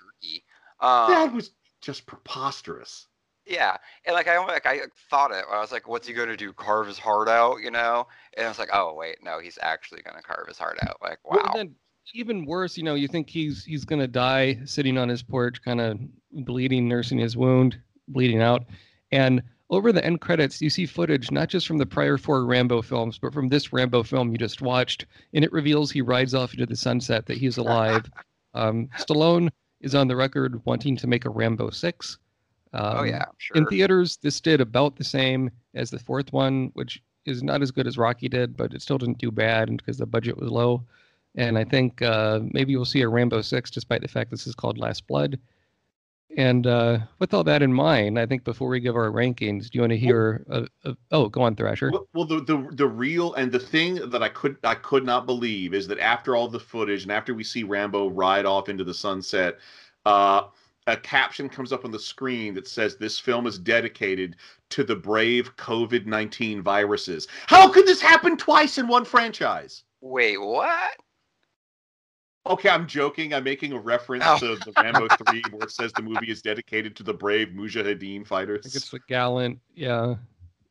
That was just preposterous. Yeah. And I thought it. I was like, what's he going to do? Carve his heart out, you know? And I was like, oh, wait, no, he's actually going to carve his heart out. Like, wow. Well, then, even worse, you know, you think he's going to die sitting on his porch, kind of bleeding, nursing his wound, bleeding out, and over the end credits you see footage not just from the prior four Rambo films but from this Rambo film you just watched, and it reveals he rides off into the sunset, that he's alive. Stallone is on the record wanting to make a Rambo 6. In theaters this did about the same as the fourth one, which is not as good as Rocky did, but it still didn't do bad because the budget was low. And I think maybe we'll see a Rambo 6 despite the fact this is called Last Blood. And with all that in mind, I think before we give our rankings, do you want to hear? Go on, Thrasher. Well, the real and the thing that I could not believe is that after all the footage and after we see Rambo ride off into the sunset, a caption comes up on the screen that says, "This film is dedicated to the brave COVID-19 viruses." How could this happen twice in one franchise? Wait, what? Okay, I'm joking. I'm making a reference to the Rambo 3 where it says the movie is dedicated to the brave Mujahideen fighters. I think it's the gallant,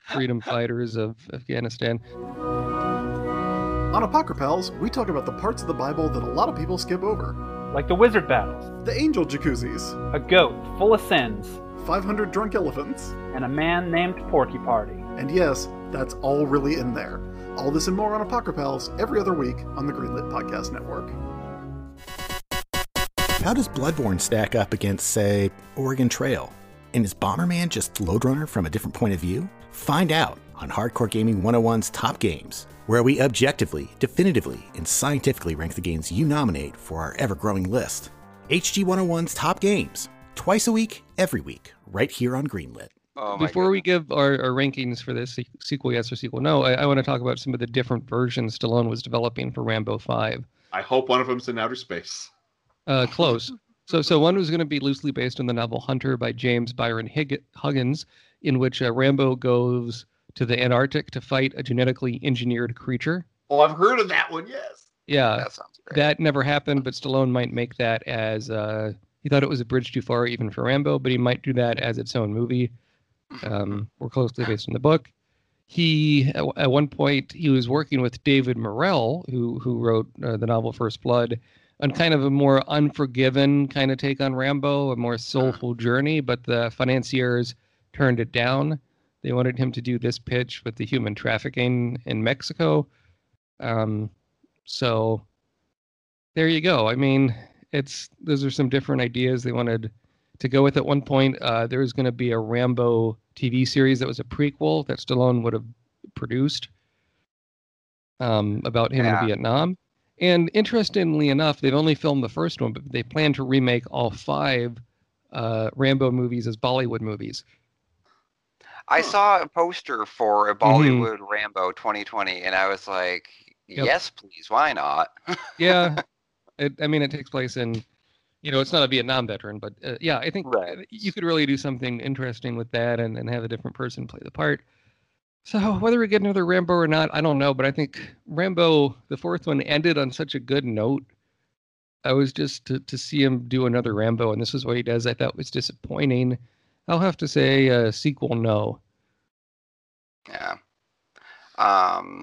freedom fighters of Afghanistan. On Apocrypals, we talk about the parts of the Bible that a lot of people skip over. Like the wizard battles. The angel jacuzzis. A goat full of sins. 500 drunk elephants. And a man named Porky Party. And yes, that's all really in there. All this and more on Apocrypals every other week on the Green Lit Podcast Network. How does Bloodborne stack up against, say, Oregon Trail? And is Bomberman just Loadrunner from a different point of view? Find out on Hardcore Gaming 101's Top Games, where we objectively, definitively, and scientifically rank the games you nominate for our ever-growing list. HG 101's Top Games, twice a week, every week, right here on Greenlit. Oh, before we give our rankings for this sequel, yes or sequel, no, I want to talk about some of the different versions Stallone was developing for Rambo 5. I hope one of them's in outer space. Close. So one was going to be loosely based on the novel Hunter by James Byron Huggins, in which Rambo goes to the Antarctic to fight a genetically engineered creature. Oh, I've heard of that one, yes. Yeah, that sounds great. That never happened, but Stallone might make that as, he thought it was a bridge too far even for Rambo, but he might do that as its own movie, or closely based on the book. He, at one point, he was working with David Morrell, who wrote the novel First Blood, on kind of a more unforgiven kind of take on Rambo, a more soulful journey, but the financiers turned it down. They wanted him to do this pitch with the human trafficking in Mexico. So there you go. I mean, those are some different ideas. They wanted to go with at one point. There was going to be a Rambo TV series that was a prequel that Stallone would have produced about him in Vietnam. And interestingly enough, they've only filmed the first one, but they plan to remake all 5 Rambo movies as Bollywood movies. I saw a poster for a Bollywood Rambo 2020, and I was like, yes, please, why not? Yeah. It takes place in, it's not a Vietnam veteran, but I think you could really do something interesting with that and have a different person play the part. So whether we get another Rambo or not, I don't know, but I think Rambo, the 4th one, ended on such a good note. I was just to see him do another Rambo, and this is what he does. I thought was disappointing. I'll have to say sequel, no. Yeah. I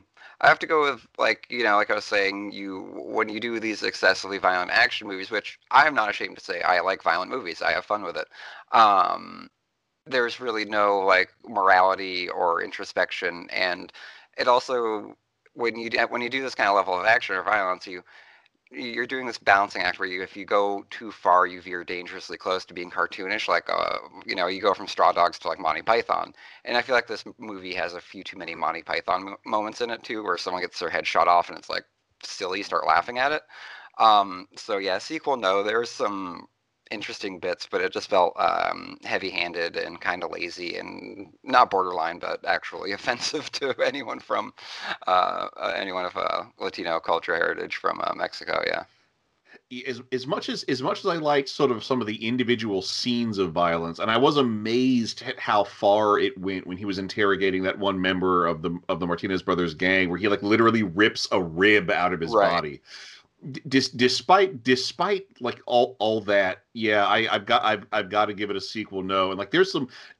have to go with, like I was saying, when you do these excessively violent action movies, which I'm not ashamed to say I like violent movies. I have fun with it. There's really no, morality or introspection. And it also, when you do this kind of level of action or violence, you're doing this balancing act where if you go too far, you veer dangerously close to being cartoonish. You go from Straw Dogs to Monty Python. And I feel like this movie has a few too many Monty Python moments in it too, where someone gets their head shot off and it's silly, start laughing at it. So yeah, sequel, no, there's some interesting bits, but it just felt heavy handed and kind of lazy and not borderline, but actually offensive to anyone from anyone of Latino culture heritage from Mexico. Yeah. As much as I liked sort of some of the individual scenes of violence, and I was amazed at how far it went when he was interrogating that one member of the Martinez brothers gang, where he literally rips a rib out of his body. Despite all that, yeah, I've got to give it a sequel, no. And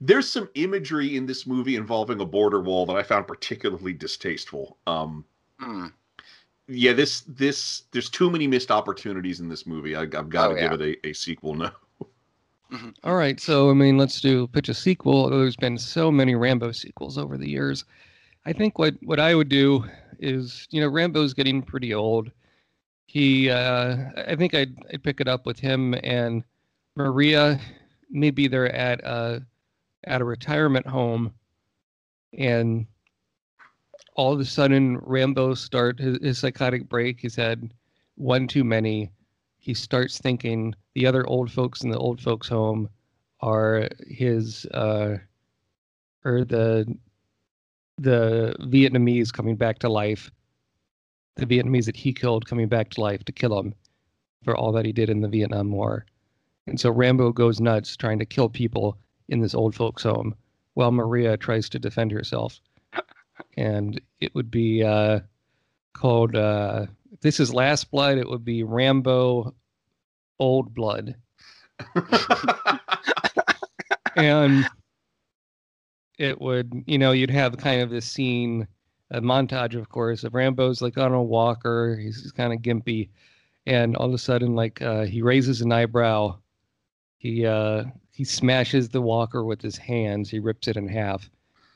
there's some imagery in this movie involving a border wall that I found particularly distasteful. Yeah, this there's too many missed opportunities in this movie. I've got to give it a sequel, no. All right, so let's pitch a sequel. There's been so many Rambo sequels over the years. I think what I would do is Rambo's getting pretty old. He, I think I'd pick it up with him and Maria. Maybe they're at a retirement home, and all of a sudden Rambo starts his psychotic break. He's had one too many. He starts thinking the other old folks in the old folks home are his, or the Vietnamese coming back to life. The Vietnamese that he killed coming back to life to kill him for all that he did in the Vietnam War. And so Rambo goes nuts trying to kill people in this old folks home while Maria tries to defend herself. And it would be called, if this is Last Blood, it would be Rambo Old Blood. And it would, you'd have kind of this scene, a montage, of course, of Rambo's on a walker. He's kind of gimpy, and all of a sudden, he raises an eyebrow. He smashes the walker with his hands. He rips it in half,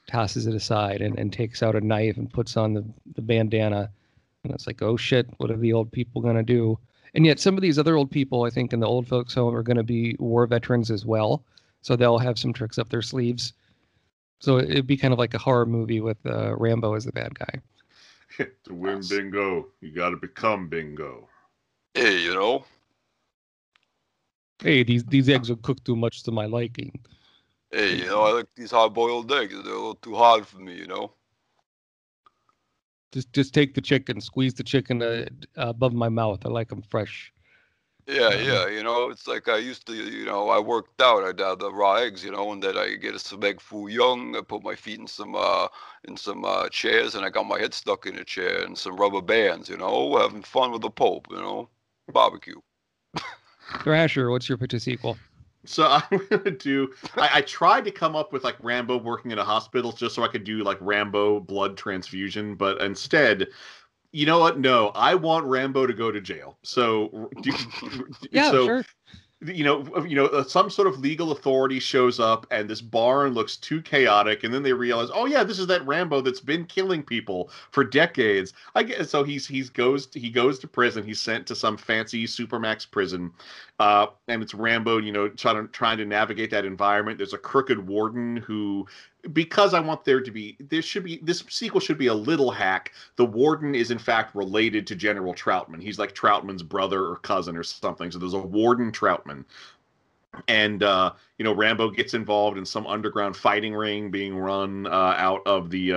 tosses it aside, and takes out a knife and puts on the bandana. And it's oh shit, what are the old people gonna do? And yet, some of these other old people, I think, in the old folks' home are gonna be war veterans as well, so they'll have some tricks up their sleeves. So it'd be kind of like a horror movie with Rambo as the bad guy. To win bingo, you got to become bingo. Hey, Hey, these eggs are cooked too much to my liking. Hey, I like these hard-boiled eggs. They're a little too hard for me, Just take the chicken, squeeze the chicken above my mouth. I like them fresh. Yeah, it's I used to, I worked out, I'd have the raw eggs, and then I get some egg foo young, I put my feet in some chairs, and I got my head stuck in a chair, and some rubber bands, having fun with the Pope, barbecue. Thrasher, what's your pitch to sequel? So I'm going to do, I tried to come up with Rambo working in a hospital just so I could do Rambo blood transfusion, but instead... You know what? No, I want Rambo to go to jail. So, yeah, sure. some sort of legal authority shows up and this barn looks too chaotic, and then they realize, oh yeah, this is that Rambo that's been killing people for decades. I guess so. He goes to prison. He's sent to some fancy supermax prison, and it's Rambo, trying to navigate that environment. There's a crooked warden who, because I want this sequel should be a little hack. The warden is in fact related to General Troutman. He's like Troutman's brother or cousin or something. So there's a warden Troutman. And, Rambo gets involved in some underground fighting ring being run out of the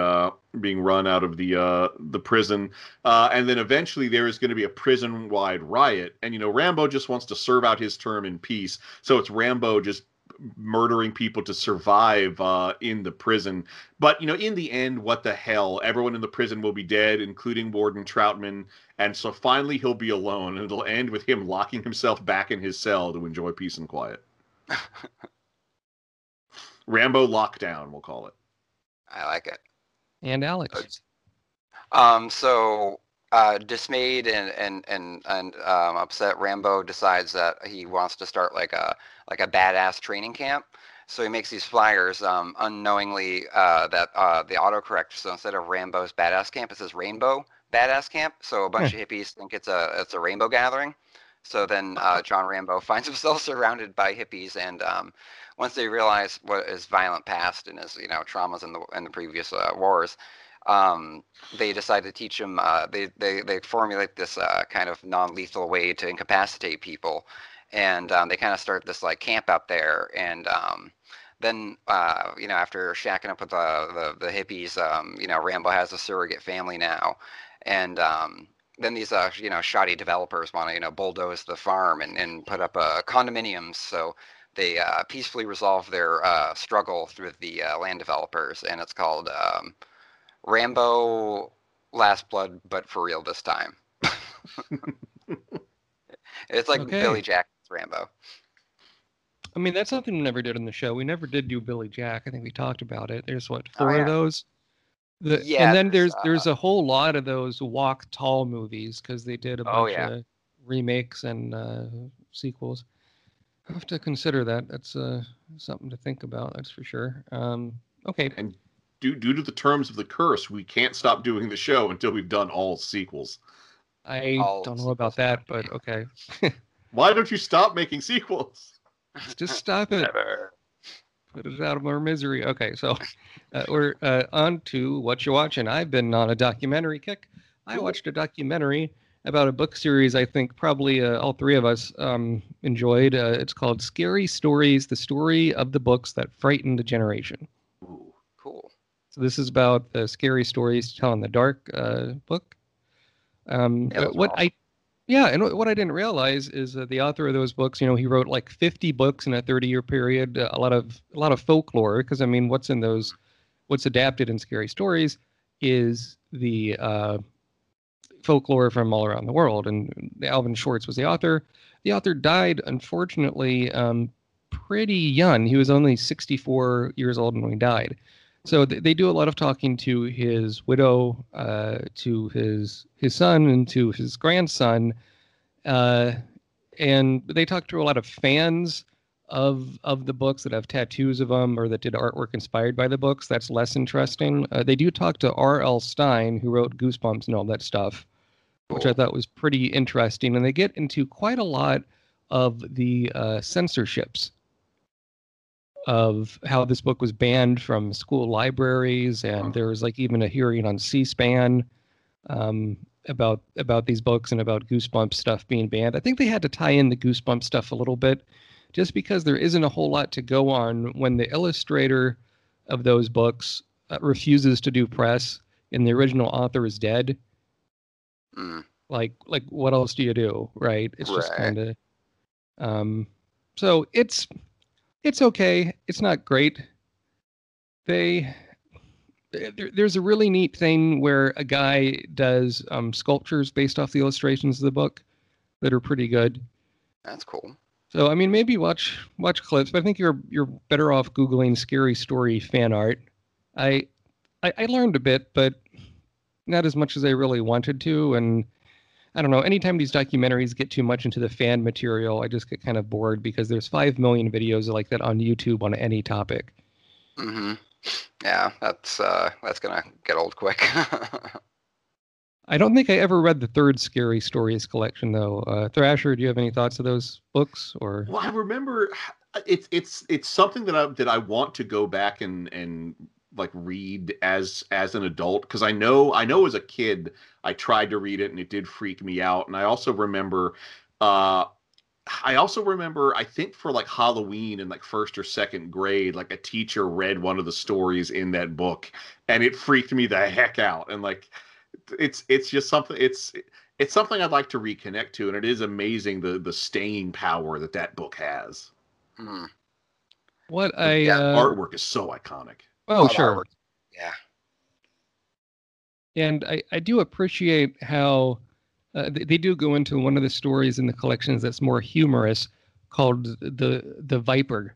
prison. And then eventually there is going to be a prison-wide riot. And, Rambo just wants to serve out his term in peace. So it's Rambo just murdering people to survive in the prison. But, in the end, what the hell? Everyone in the prison will be dead, including Warden Troutman. And so finally he'll be alone, and it'll end with him locking himself back in his cell to enjoy peace and quiet. Rambo Lockdown, we'll call it. I like it. And Alex. Dismayed and upset, Rambo decides that he wants to start like a badass training camp. So he makes these flyers, unknowingly, that the autocorrect. So instead of Rambo's Badass Camp, it says Rainbow Badass Camp. So a bunch of hippies think it's a rainbow gathering. So then John Rambo finds himself surrounded by hippies, and once they realize what his violent past and his traumas in the previous wars, they decide to teach him. They formulate this kind of non-lethal way to incapacitate people, and they kind of start this camp out there, and then after shacking up with the hippies, Rambo has a surrogate family now, and then these shoddy developers want to bulldoze the farm and put up condominiums, so they peacefully resolve their struggle through the land developers, and it's called Rambo Last Blood, but for real this time. It's like Billy Jack's Rambo. I mean, that's something we never did on the show. We never did do Billy Jack. I think we talked about it. There's four of those? And then there's a whole lot of those Walk Tall movies, because they did a bunch of remakes and sequels. I have to consider that. That's something to think about, that's for sure. And due to the terms of the curse, we can't stop doing the show until we've done all sequels. I don't know about that, but okay. Why don't you stop making sequels? Just stop it. Never. Put us out of our misery. Okay, so we're on to What You're Watching. I've been on a documentary kick. I watched a documentary about a book series I think probably all three of us enjoyed. It's called Scary Stories, the Story of the Books That Frightened a Generation. Ooh, cool. So this is about the Scary Stories to Tell in the Dark book. What I didn't realize is that the author of those books, he wrote like 50 books in a 30-year period, a lot of folklore, because I mean, what's adapted in Scary Stories is the folklore from all around the world, and Alvin Schwartz was the author. The author died, unfortunately, pretty young. He was only 64 years old when he died. So they do a lot of talking to his widow, to his son, and to his grandson, and they talk to a lot of fans of the books that have tattoos of them or that did artwork inspired by the books. That's less interesting. They do talk to R.L. Stine, who wrote Goosebumps and all that stuff, which I thought was pretty interesting. And they get into quite a lot of the censorships of how this book was banned from school libraries, and there was even a hearing on C-SPAN about these books and about Goosebumps stuff being banned. I think they had to tie in the Goosebumps stuff a little bit, just because there isn't a whole lot to go on when the illustrator of those books refuses to do press and the original author is dead. Mm. Like what else do you do, right? It's just kind of so it's okay. It's not great. There's a really neat thing where a guy does sculptures based off the illustrations of the book that are pretty good. That's cool. So I mean, maybe watch clips, but I think you're better off googling Scary Story fan art. I learned a bit, but not as much as I really wanted to, and I don't know, anytime these documentaries get too much into the fan material, I just get kind of bored because there's 5 million videos like that on YouTube on any topic. Mm-hmm. Yeah, that's going to get old quick. I don't think I ever read the third Scary Stories collection, though. Thrasher, do you have any thoughts of those books? Or well, I remember it's something that I want to go back and like read as an adult, because I know as a kid I tried to read it and it did freak me out. And I also remember I think for like Halloween in like first or second grade, like a teacher read one of the stories in that book and it freaked me the heck out. And like it's just something, it's something I'd like to reconnect to. And it is amazing the staying power that book has. Mm. That artwork is so iconic. Oh, sure. Artwork. Yeah. And I do appreciate how they do go into one of the stories in the collections that's more humorous, called the Viper.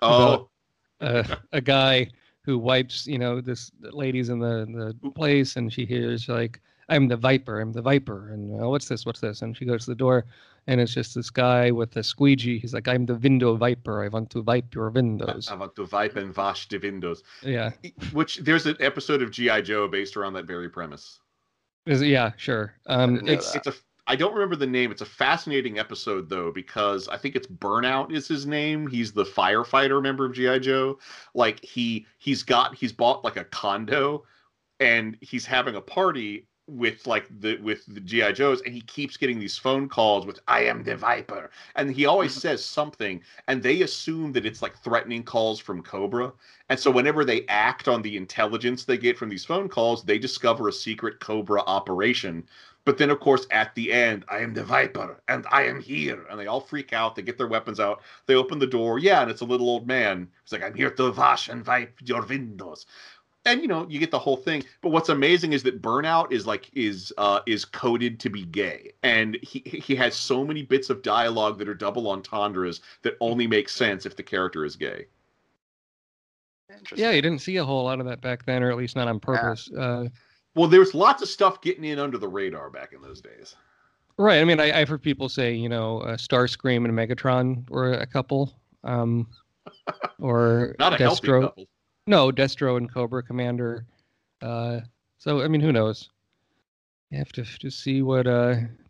Oh, about, a guy who wipes, this lady's in the place, and she hears like, I'm the Viper. And what's this? And she goes to the door, and it's just this guy with a squeegee. He's like, I'm the window viper. I want to wipe your windows. I want to wipe and wash the windows. Yeah. Which there's an episode of G.I. Joe based around that very premise. Yeah, sure. I don't remember the name. It's a fascinating episode, though, because I think it's Burnout is his name. He's the firefighter member of G.I. Joe. Like he's bought like a condo, and he's having a party with the G.I. Joes, and he keeps getting these phone calls with I am the Viper, and he always says something, and they assume that it's like threatening calls from Cobra, and so whenever they act on the intelligence they get from these phone calls, they discover a secret Cobra operation. But then, of course, at the end, I am the Viper, and I am here. And they all freak out. They get their weapons out. They open the door. Yeah, and it's a little old man. He's like, I'm here to wash and wipe your windows. And, you get the whole thing. But what's amazing is that Burnout is coded to be gay. And he has so many bits of dialogue that are double entendres that only make sense if the character is gay. Yeah, you didn't see a whole lot of that back then, or at least not on purpose. Yeah. Well, there was lots of stuff getting in under the radar back in those days. Right. I mean, I've heard people say, Starscream and Megatron were a couple. Or not a healthy couple. No, Destro and Cobra Commander. So, I mean, who knows? You have to just see what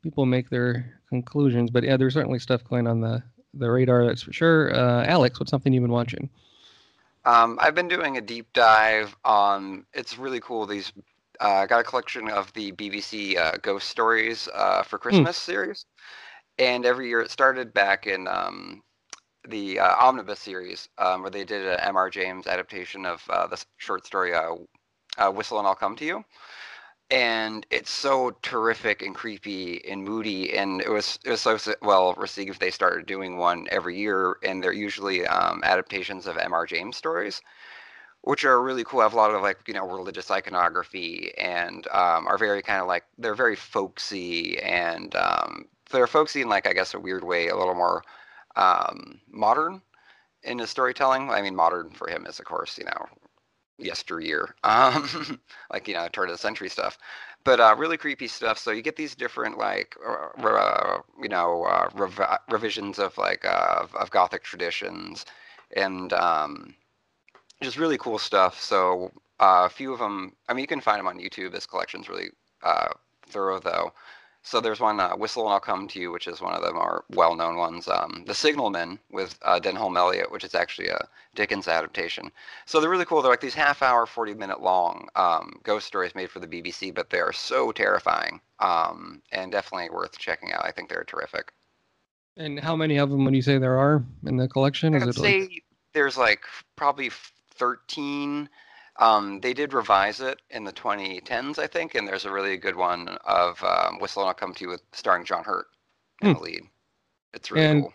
people make their conclusions. But yeah, there's certainly stuff going on the radar, that's for sure. Alex, what's something you've been watching? I've been doing a deep dive on, it's really cool, these got a collection of the BBC Ghost Stories for Christmas series. And every year it started back in... the Omnibus series, where they did an M.R. James adaptation of the short story Whistle and I'll Come to You. And it's so terrific and creepy and moody, and it was so well received. They started doing one every year, and they're usually adaptations of M.R. James stories, which are really cool. Have a lot of religious iconography, and are very kind of like, they're very folksy, and they're folksy in like, I guess, a weird way, a little more modern in his storytelling. I mean, modern for him is, of course, yesteryear, like, turn of the century stuff, but really creepy stuff. So you get these different like revisions of like of Gothic traditions, and just really cool stuff. So a few of them, I mean, you can find them on YouTube. This collection's really thorough, though. So there's one, Whistle and I'll Come to You, which is one of the more well-known ones. The Signalman with Denholm Elliott, which is actually a Dickens adaptation. So they're really cool. They're like these half-hour, 40-minute long ghost stories made for the BBC, but they are so terrifying, and definitely worth checking out. I think they're terrific. And how many of them would you say there are in the collection? I'd say there's like probably 13. They did revise it in the 2010s, I think, and there's a really good one of Whistle and I'll Come to You with starring John Hurt in the lead. It's really cool.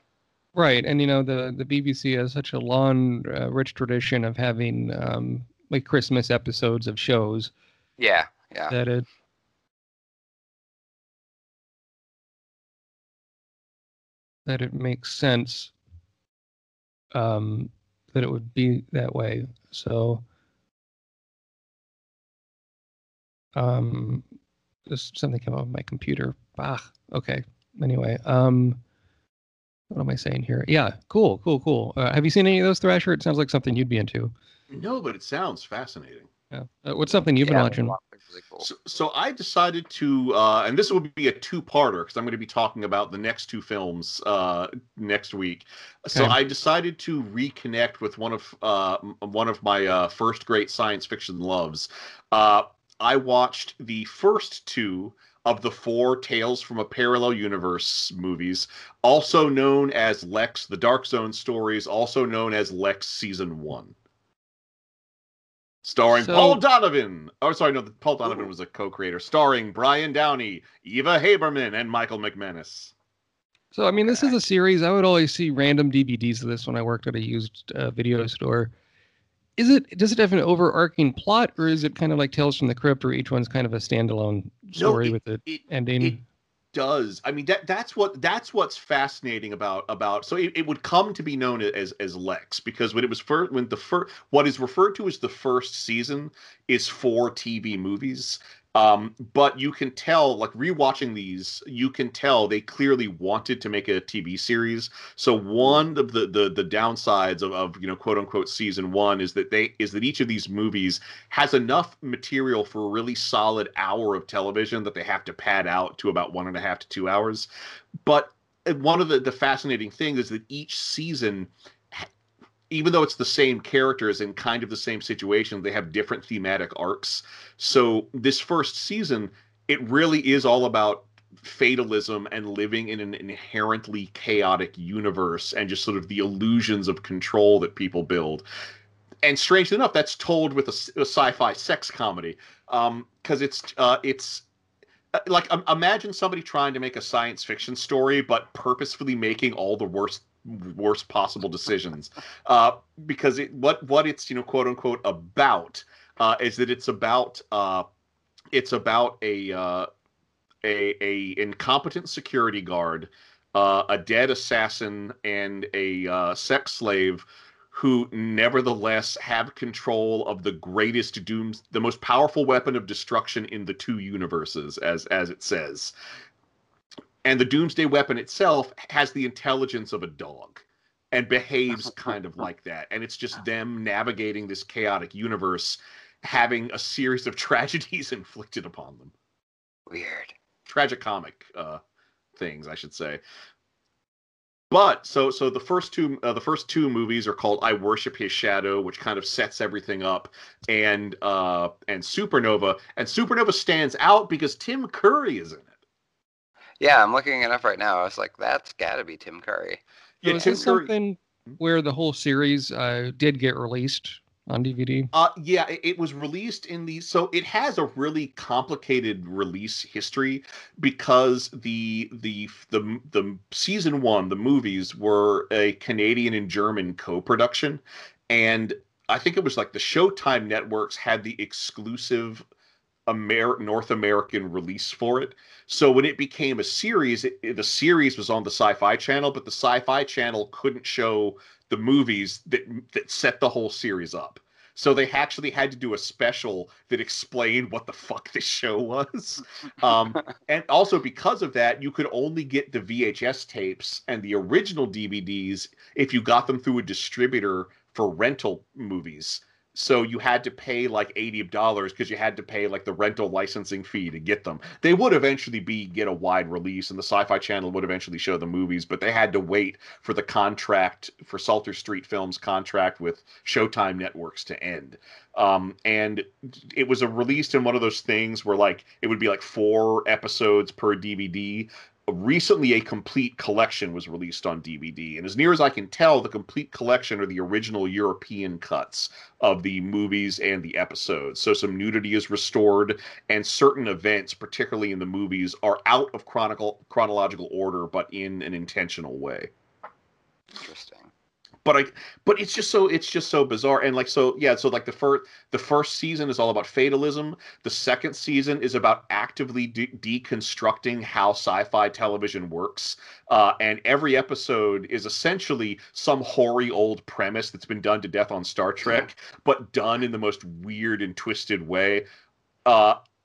Right, and the BBC has such a long, rich tradition of having like Christmas episodes of shows. Yeah, yeah. That it. That it makes sense. That it would be that way. So. Just something came up on my computer Bah. Okay. Anyway, what am I saying here? Yeah, cool. Have you seen any of those, Thrasher? It sounds like something you'd be into. No, but it sounds fascinating. Yeah. What's something you've been watching? Really cool. So I decided to, and this will be a two-parter because I'm going to be talking about the next two films next week. Okay. So I decided to reconnect with one of my first great science fiction loves. I watched the first two of the four Tales from a Parallel Universe movies, also known as Lex, the Dark Zone stories, also known as Lex Season 1. Starring Paul Donovan. Oh, sorry, no, Paul Donovan was a co-creator. Starring Brian Downey, Eva Haberman, and Michael McManus. So, I mean, this is a series. I would always see random DVDs of this when I worked at a used video store. Does it have an overarching plot, or is it kind of like Tales from the Crypt, where each one's kind of a standalone story with an ending? It does. I mean, that's what's fascinating about. So it would come to be known as Lex, because what is referred to as the first season is four TV movies. But you can tell, like rewatching these, you can tell they clearly wanted to make a TV series. So one of the downsides of quote unquote season one is that each of these movies has enough material for a really solid hour of television that they have to pad out to about 1.5 to 2 hours. But one of the fascinating things is that each season, even though it's the same characters and kind of the same situation, they have different thematic arcs. So this first season, it really is all about fatalism and living in an inherently chaotic universe and just sort of the illusions of control that people build. And strangely enough, that's told with a sci-fi sex comedy, because it's like, imagine somebody trying to make a science fiction story, but purposefully making all the worst possible decisions, because what it's quote unquote about is that it's about a incompetent security guard, a dead assassin, and a sex slave who nevertheless have control of the most powerful weapon of destruction in the two universes, as it says. And the doomsday weapon itself has the intelligence of a dog and behaves kind of like that. And it's just them navigating this chaotic universe, having a series of tragedies inflicted upon them. Weird. Tragicomic things, I should say. But so the first two movies are called I Worship His Shadow, which kind of sets everything up, and Supernova. And Supernova stands out because Tim Curry is in it. Yeah, I'm looking it up right now. I was like, that's got to be Tim Curry. Yeah, so something where the whole series did get released on DVD? Yeah, it was released in the... So it has a really complicated release history because the season one, the movies, were a Canadian and German co-production. And I think it was like the Showtime Networks had the exclusive North American release for it. So when it became a series, the series was on the Sci-Fi Channel, but the Sci-Fi Channel couldn't show the movies that set the whole series up. So they actually had to do a special that explained what the fuck this show was. And also because of that, you could only get the VHS tapes and the original DVDs if you got them through a distributor for rental movies. So you had to pay like $80 because you had to pay like the rental licensing fee to get them. They would eventually get a wide release, and the Sci-Fi Channel would eventually show the movies, but they had to wait for the contract for Salter Street Films' contract with Showtime Networks to end. And it was released in one of those things where like it would be like 4 episodes per DVD. Recently, a complete collection was released on DVD, and as near as I can tell, the complete collection are the original European cuts of the movies and the episodes. So some nudity is restored, and certain events, particularly in the movies, are out of chronological order, but in an intentional way. Interesting. But it's just so bizarre, and like so yeah. So like the first season is all about fatalism. The second season is about actively deconstructing how sci-fi television works, and every episode is essentially some hoary old premise that's been done to death on Star Trek, but done in the most weird and twisted way.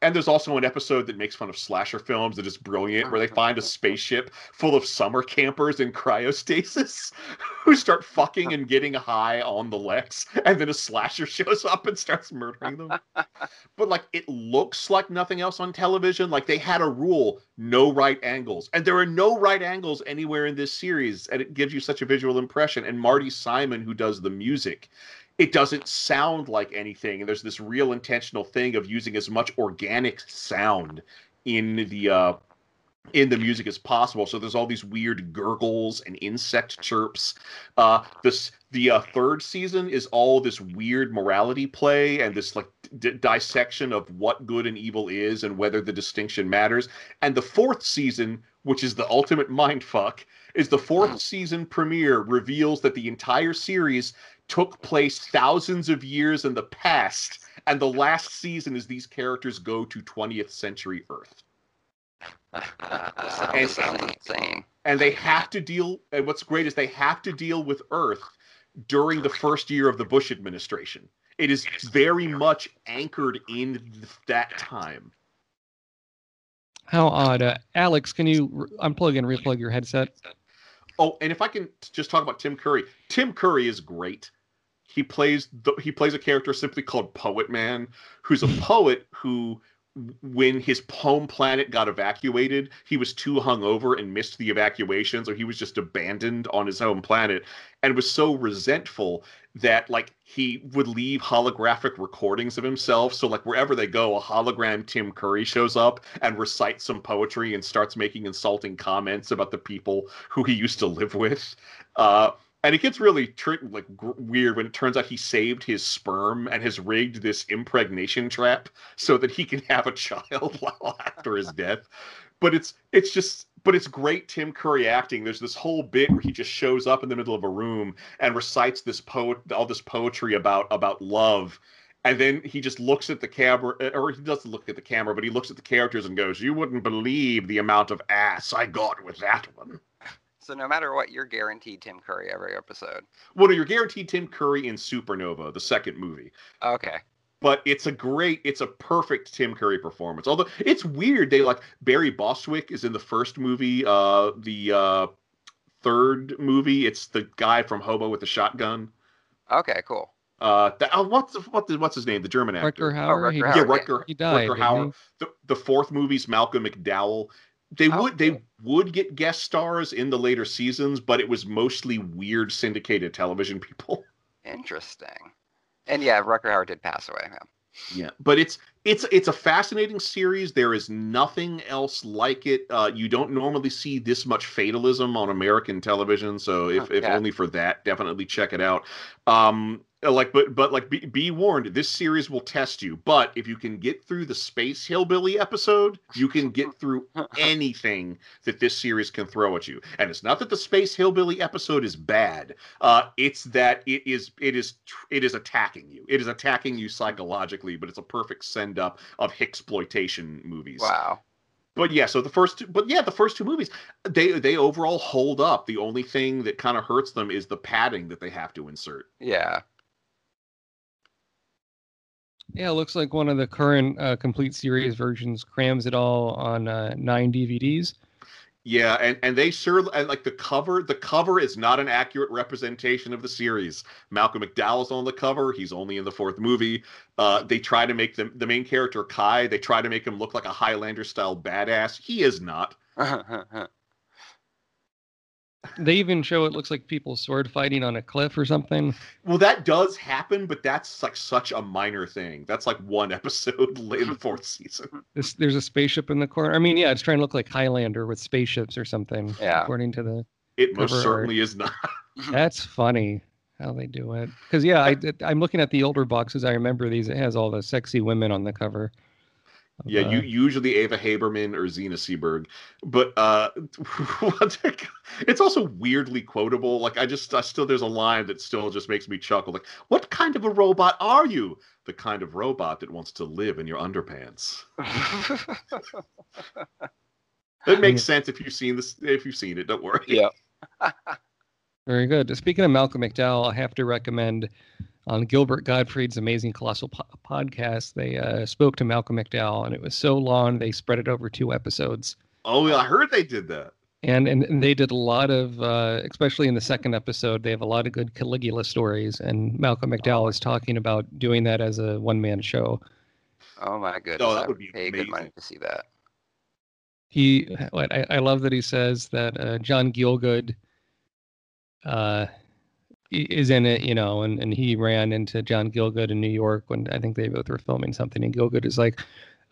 And there's also an episode that makes fun of slasher films that is brilliant, where they find a spaceship full of summer campers in cryostasis who start fucking and getting high on the Lex, and then a slasher shows up and starts murdering them. But, like, it looks like nothing else on television. Like, they had a rule, no right angles. And there are no right angles anywhere in this series, and it gives you such a visual impression. And Marty Simon, who does the music, it doesn't sound like anything. And there's this real intentional thing of using as much organic sound in the music as possible. So there's all these weird gurgles and insect chirps. The third season is all this weird morality play and this, like, dissection of what good and evil is and whether the distinction matters. And the fourth season, which is the ultimate mindfuck, is the fourth season premiere reveals that the entire series took place thousands of years in the past, and the last season is these characters go to 20th century Earth. Sounds insane. And they have to deal, and what's great is they have to deal with Earth during the first year of the Bush administration. It is very much anchored in that time. How odd. Alex, can you unplug and replug your headset? Oh, and if I can just talk about Tim Curry. Tim Curry is great. He plays a character simply called Poet Man, who's a poet who, when his home planet got evacuated, he was too hungover and missed the evacuation, so he was just abandoned on his home planet and was so resentful that, like, he would leave holographic recordings of himself. So, like, wherever they go, a hologram Tim Curry shows up and recites some poetry and starts making insulting comments about the people who he used to live with. And it gets really weird when it turns out he saved his sperm and has rigged this impregnation trap so that he can have a child after his death. But it's great Tim Curry acting. There's this whole bit where he just shows up in the middle of a room and recites this poetry about love. And then he just looks at the camera, or he doesn't look at the camera, but he looks at the characters and goes, "You wouldn't believe the amount of ass I got with that one." So no matter what, you're guaranteed Tim Curry every episode. Well, no, you're guaranteed Tim Curry in Supernova, the second movie. Okay. But it's a perfect Tim Curry performance. Although it's weird, Barry Bostwick is in the first movie, the third movie. It's the guy from Hobo with the Shotgun. Okay, cool. What's his name? The German actor. Rutger Hauer. Oh, Rutger Hauer. Yeah, Rutger. He died. Rutger Hauer. The fourth movie's Malcolm McDowell. They would get guest stars in the later seasons, but it was mostly weird syndicated television people. Interesting. And yeah, Rutger Hauer did pass away. Yeah, but it's a fascinating series. There is nothing else like it. You don't normally see this much fatalism on American television, so if only for that, definitely check it out. Be warned, this series will test you. But if you can get through the Space Hillbilly episode, you can get through anything that this series can throw at you. And it's not that the Space Hillbilly episode is bad. It's that it is attacking you. It is attacking you psychologically, but it's a perfect send up of Hicksploitation movies. Wow. But yeah, so the first two movies, they overall hold up. The only thing that kind of hurts them is the padding that they have to insert. Yeah. Yeah, it looks like one of the current complete series versions crams it all on 9 DVDs. Yeah, and they sure, and like the cover is not an accurate representation of the series. Malcolm McDowell's on the cover. He's only in the fourth movie. They try to make the main character Kai. They try to make him look like a Highlander style badass. He is not. They even show it looks like people sword fighting on a cliff or something. Well, that does happen, but that's like such a minor thing. That's like one episode in the fourth season. There's a spaceship in the corner. I mean, yeah, it's trying to look like Highlander with spaceships or something. Yeah, according to the it most certainly art. Is not. That's funny how they do it. Because yeah, I'm looking at the older boxes. I remember these. It has all the sexy women on the cover. Yeah, usually Ava Haberman or Xena Seaberg, but it's also weirdly quotable. Like I still there's a line that still just makes me chuckle. Like, what kind of a robot are you? The kind of robot that wants to live in your underpants. It makes sense if you've seen this. If you've seen it, don't worry. Yeah. Very good. Speaking of Malcolm McDowell, I have to recommend on Gilbert Gottfried's Amazing Colossal Podcast. They spoke to Malcolm McDowell, and it was so long they spread it over 2 episodes. Oh, I heard they did that. And they did a lot of, especially in the second episode, they have a lot of good Caligula stories. And Malcolm McDowell is talking about doing that as a one-man show. Oh, my goodness. Oh, that would be amazing. Good money to see that. I love that he says that John Gielgud is in it, you know, and he ran into John Gielgud in New York when I think they both were filming something. And Gielgud is like,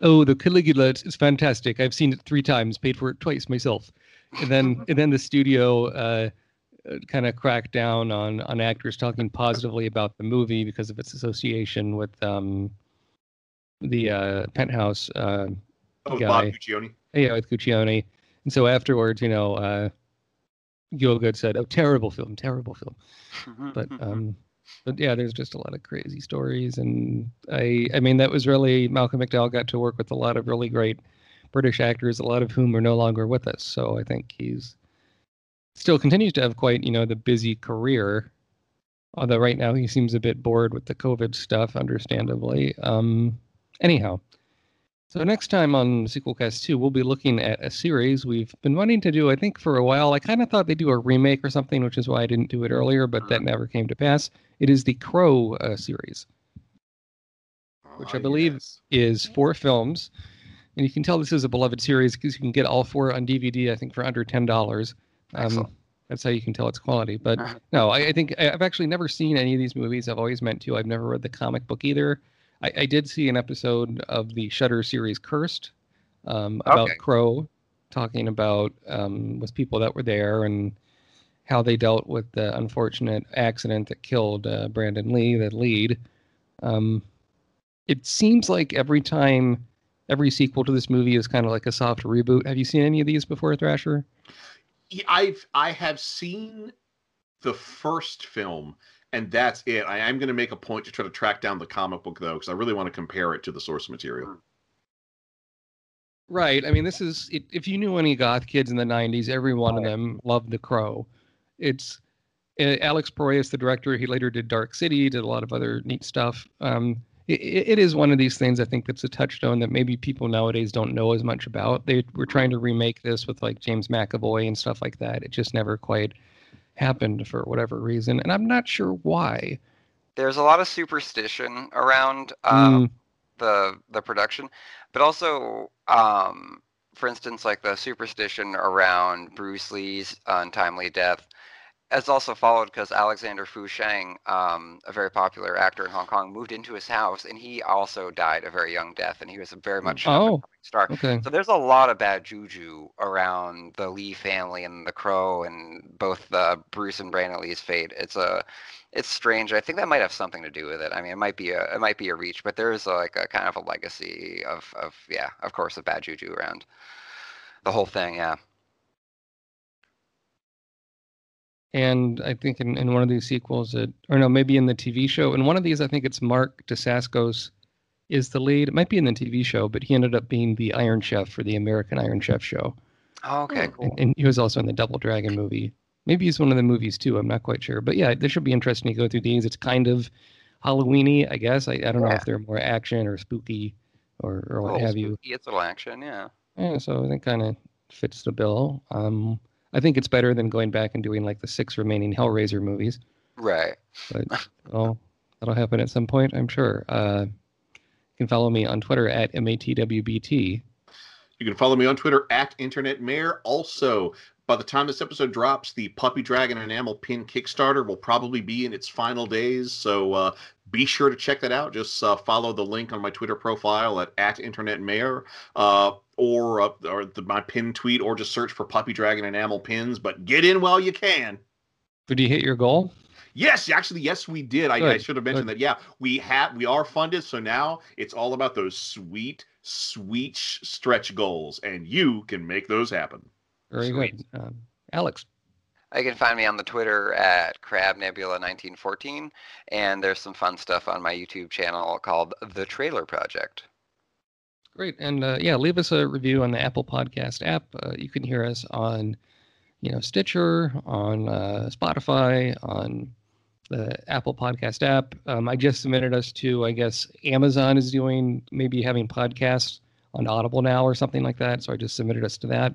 oh, the Caligula is fantastic. I've seen it 3 times, paid for it twice myself. And then the studio kind of cracked down on actors talking positively about the movie because of its association with the Penthouse guy. Bob Guccione. Yeah, with Guccione. And so afterwards, you know, Gielgud said, "Oh, terrible film." But yeah, there's just a lot of crazy stories, and I mean, that was really Malcolm McDowell got to work with a lot of really great British actors, a lot of whom are no longer with us. So I think he's still continues to have quite, you know, the busy career. Although right now he seems a bit bored with the COVID stuff, understandably. Anyhow, so next time on Sequel Cast 2, we'll be looking at a series we've been wanting to do, I think, for a while. I kind of thought they'd do a remake or something, which is why I didn't do it earlier, but that never came to pass. It is the Crow series, which I believe is 4 films. And you can tell this is a beloved series because you can get all 4 on DVD, I think, for under $10. That's how you can tell its quality. But no, I think I've actually never seen any of these movies. I've always meant to. I've never read the comic book either. I did see an episode of the Shudder series Cursed about Crow, talking about with people that were there and how they dealt with the unfortunate accident that killed Brandon Lee, the lead. It seems like every sequel to this movie is kind of like a soft reboot. Have you seen any of these before, Thrasher? Yeah, I have seen the first film, and that's it. I am going to make a point to try to track down the comic book, though, because I really want to compare it to the source material. Right. I mean, this is... If you knew any goth kids in the 90s, every one of them loved The Crow. It's... Alex Proyas, the director, he later did Dark City, did a lot of other neat stuff. It is one of these things, I think, that's a touchstone that maybe people nowadays don't know as much about. They were trying to remake this with, like, James McAvoy and stuff like that. It just never quite happened for whatever reason, and I'm not sure why. There's a lot of superstition around the production, but also, for instance, like the superstition around Bruce Lee's untimely death. It's also followed because Alexander Fu Sheng, a very popular actor in Hong Kong, moved into his house, and he also died a very young death, and he was a very much an upcoming star. Okay. So there's a lot of bad juju around the Lee family and The Crow and both Bruce and Brandon Lee's fate. It's strange. I think that might have something to do with it. I mean, it might be a reach, but there is like a kind of a legacy of bad juju around the whole thing. Yeah. And I think in one of these sequels, maybe in the TV show. In one of these, I think it's Mark Dacascos is the lead. It might be in the TV show, but he ended up being the Iron Chef for the American Iron Chef show. Oh, okay, cool. And he was also in the Double Dragon movie. Maybe he's one of the movies, too. I'm not quite sure. But yeah, this should be interesting to go through these. It's kind of Halloween-y, I guess. I don't know if they're more action or spooky or what have you. It's a little action, yeah. Yeah, so I think kind of fits the bill. I think it's better than going back and doing like the 6 remaining Hellraiser movies. Right. But that'll happen at some point, I'm sure. You can follow me on Twitter at MATWBT. You can follow me on Twitter at InternetMayor. Also, by the time this episode drops, the Puppy Dragon Enamel Pin Kickstarter will probably be in its final days. So be sure to check that out. Just follow the link on my Twitter profile at InternetMayor. Or my pin tweet, or just search for Puppy Dragon Enamel Pins, but get in while you can. Did you hit your goal? Yes, we did. I should have mentioned that. Yeah, we are funded, so now it's all about those sweet, sweet stretch goals, and you can make those happen. Very good. Alex? You can find me on the Twitter at CrabNebula1914, and there's some fun stuff on my YouTube channel called The Trailer Project. Great. And leave us a review on the Apple Podcast app. You can hear us on, Stitcher, on Spotify, on the Apple Podcast app. I just submitted us to, I guess, Amazon is doing, maybe having podcasts on Audible now or something like that. So I just submitted us to that,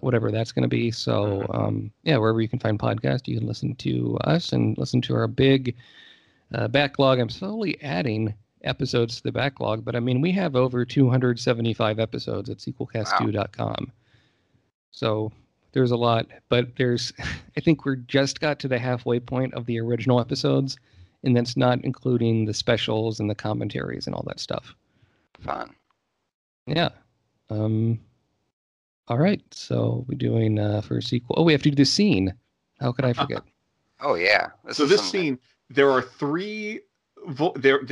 whatever that's going to be. So, yeah, wherever you can find podcasts, you can listen to us and listen to our big backlog. I'm slowly adding episodes to the backlog, but I mean, we have over 275 episodes at sequelcast2.com. So there's a lot, but there's, I think we're just got to the halfway point of the original episodes, and that's not including the specials and the commentaries and all that stuff. Fun. Yeah. All right. So we're doing for a sequel. Oh, we have to do this scene. How could I forget? Oh yeah. This scene, there are three.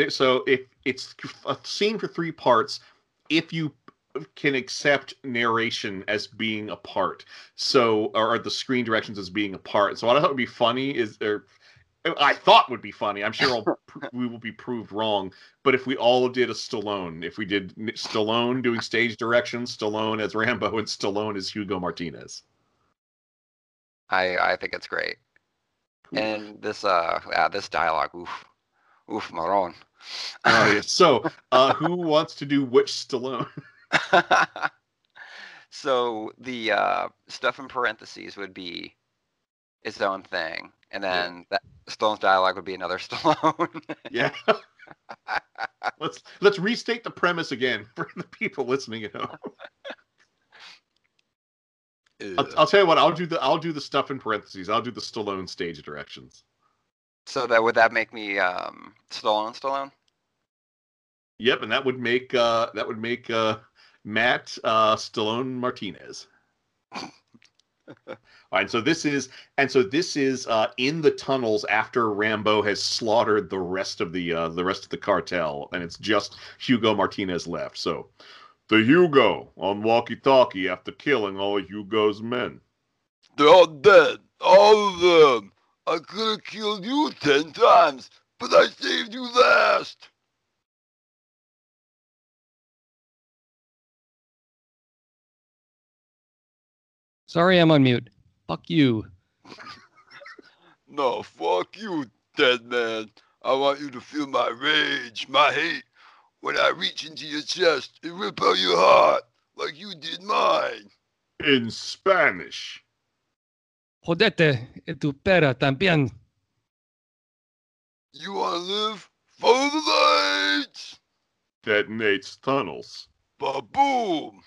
So if it's a scene for three parts, if you can accept narration as being a part, so or the screen directions as being a part. So what I thought would be funny is, or I thought would be funny, I'm sure we will be proved wrong, but if we all did a Stallone, if we did Stallone doing stage direction, Stallone as Rambo, and Stallone as Hugo Martinez. I think it's great. Cool. And this this dialogue, oof. Oof, Maron. So, who wants to do which Stallone? So the stuff in parentheses would be its own thing, and then that Stallone's dialogue would be another Stallone. Yeah. Let's restate the premise again for the people listening at home. I'll tell you what. I'll do the stuff in parentheses. I'll do the Stallone stage directions. So that would make me Stallone? Yep, and that would make Matt Stallone Martinez. All right, so this is in the tunnels after Rambo has slaughtered the rest of the cartel, and it's just Hugo Martinez left. So the Hugo on walkie-talkie after killing all Hugo's men. They're all dead, all of them. I could have killed you 10 times, but I saved you last. Sorry, I'm on mute. Fuck you. No, fuck you, dead man. I want you to feel my rage, my hate. When I reach into your chest and rip out your heart like you did mine. In Spanish. Jodete y tu pera también. You want to live? Follow the lights! Detonates tunnels. Ba-boom!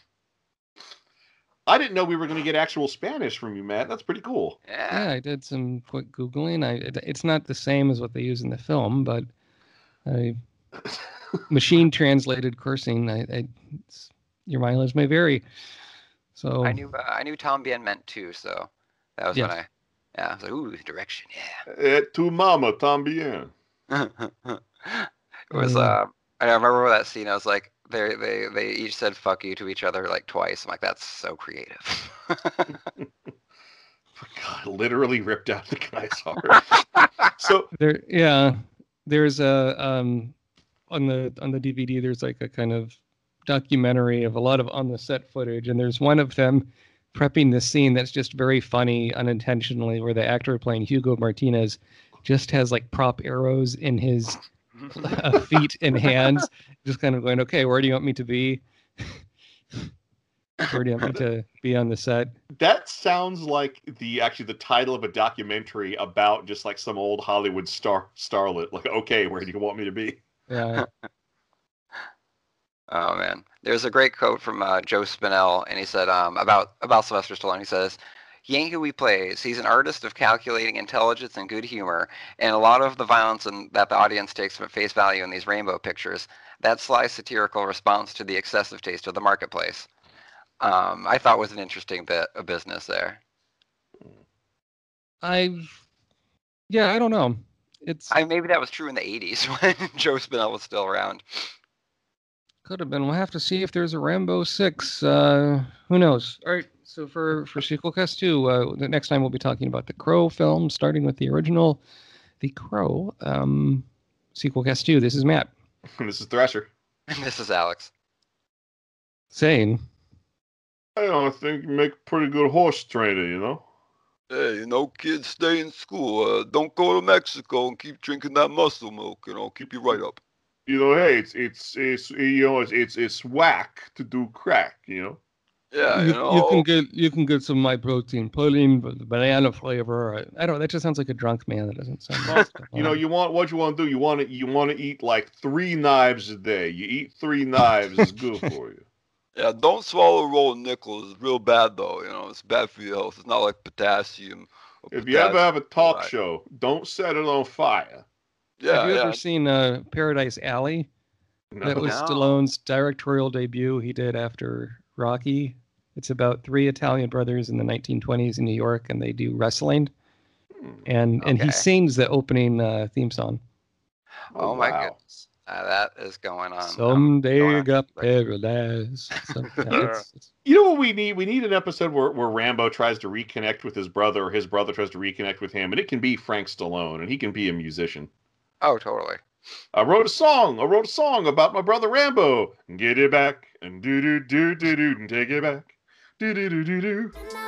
I didn't know we were going to get actual Spanish from you, Matt. That's pretty cool. Yeah, I did some quick Googling. It's not the same as what they use in the film, but machine-translated cursing, your mileage may vary. So I knew Tom Bien meant too, so... That was when I was like, ooh, direction, yeah. Tu mama tambien. It was, I remember that scene, I was like, they each said fuck you to each other like twice. I'm like, that's so creative. God, literally ripped out the guy's heart. So there, yeah, there's a, on the DVD, there's like a kind of documentary of a lot of on the set footage. And there's one of them prepping this scene that's just very funny unintentionally, where the actor playing Hugo Martinez just has like prop arrows in his feet and hands, just kind of going, okay, where do you want me to be? Where do you want me to be on the set? That sounds like the title of a documentary about just like some old Hollywood starlet, like, okay, where do you want me to be? Yeah. Oh, man. There's a great quote from Joe Spinell, and he said about Sylvester Stallone, he says, "He ain't who he plays. He's an artist of calculating intelligence and good humor, and a lot of the violence that the audience takes at face value in these Rambo pictures, that sly satirical response to the excessive taste of the marketplace." I thought was an interesting bit of business there. I don't know. Maybe that was true in the 80s when Joe Spinell was still around. Could have been. We'll have to see if there's a Rambo 6. Who knows? All right. So for Sequelcast 2, the next time we'll be talking about the Crow film, starting with the original, The Crow. Sequelcast 2. This is Matt. This is Thrasher. And this is Alex. Saying, I think you make a pretty good horse trainer, you know? Hey, kids, stay in school. Don't go to Mexico and keep drinking that muscle milk. Keep you right up. Hey, it's whack to do crack. Yeah, you can get some of my protein with the banana flavor. I don't know. That just sounds like a drunk man. That doesn't sound nice. You want to do? You want to eat like 3 knives a day. You eat 3 knives, it's good for you. Yeah, don't swallow rolled nickels. It's real bad, though. It's bad for your health. It's not like potassium. If you ever have a talk show, don't set it on fire. Yeah, have you ever seen Paradise Alley? No. That was Stallone's directorial debut he did after Rocky. It's about 3 Italian brothers in the 1920s in New York, and they do wrestling. And he sings the opening theme song. Oh, my goodness. That is going on. Someday got paradise. You know what we need? We need an episode where Rambo tries to reconnect with his brother, or his brother tries to reconnect with him, and it can be Frank Stallone, and he can be a musician. Oh, totally. I wrote a song about my brother Rambo. Get it back, and do do do do do, and take it back, do do do do do.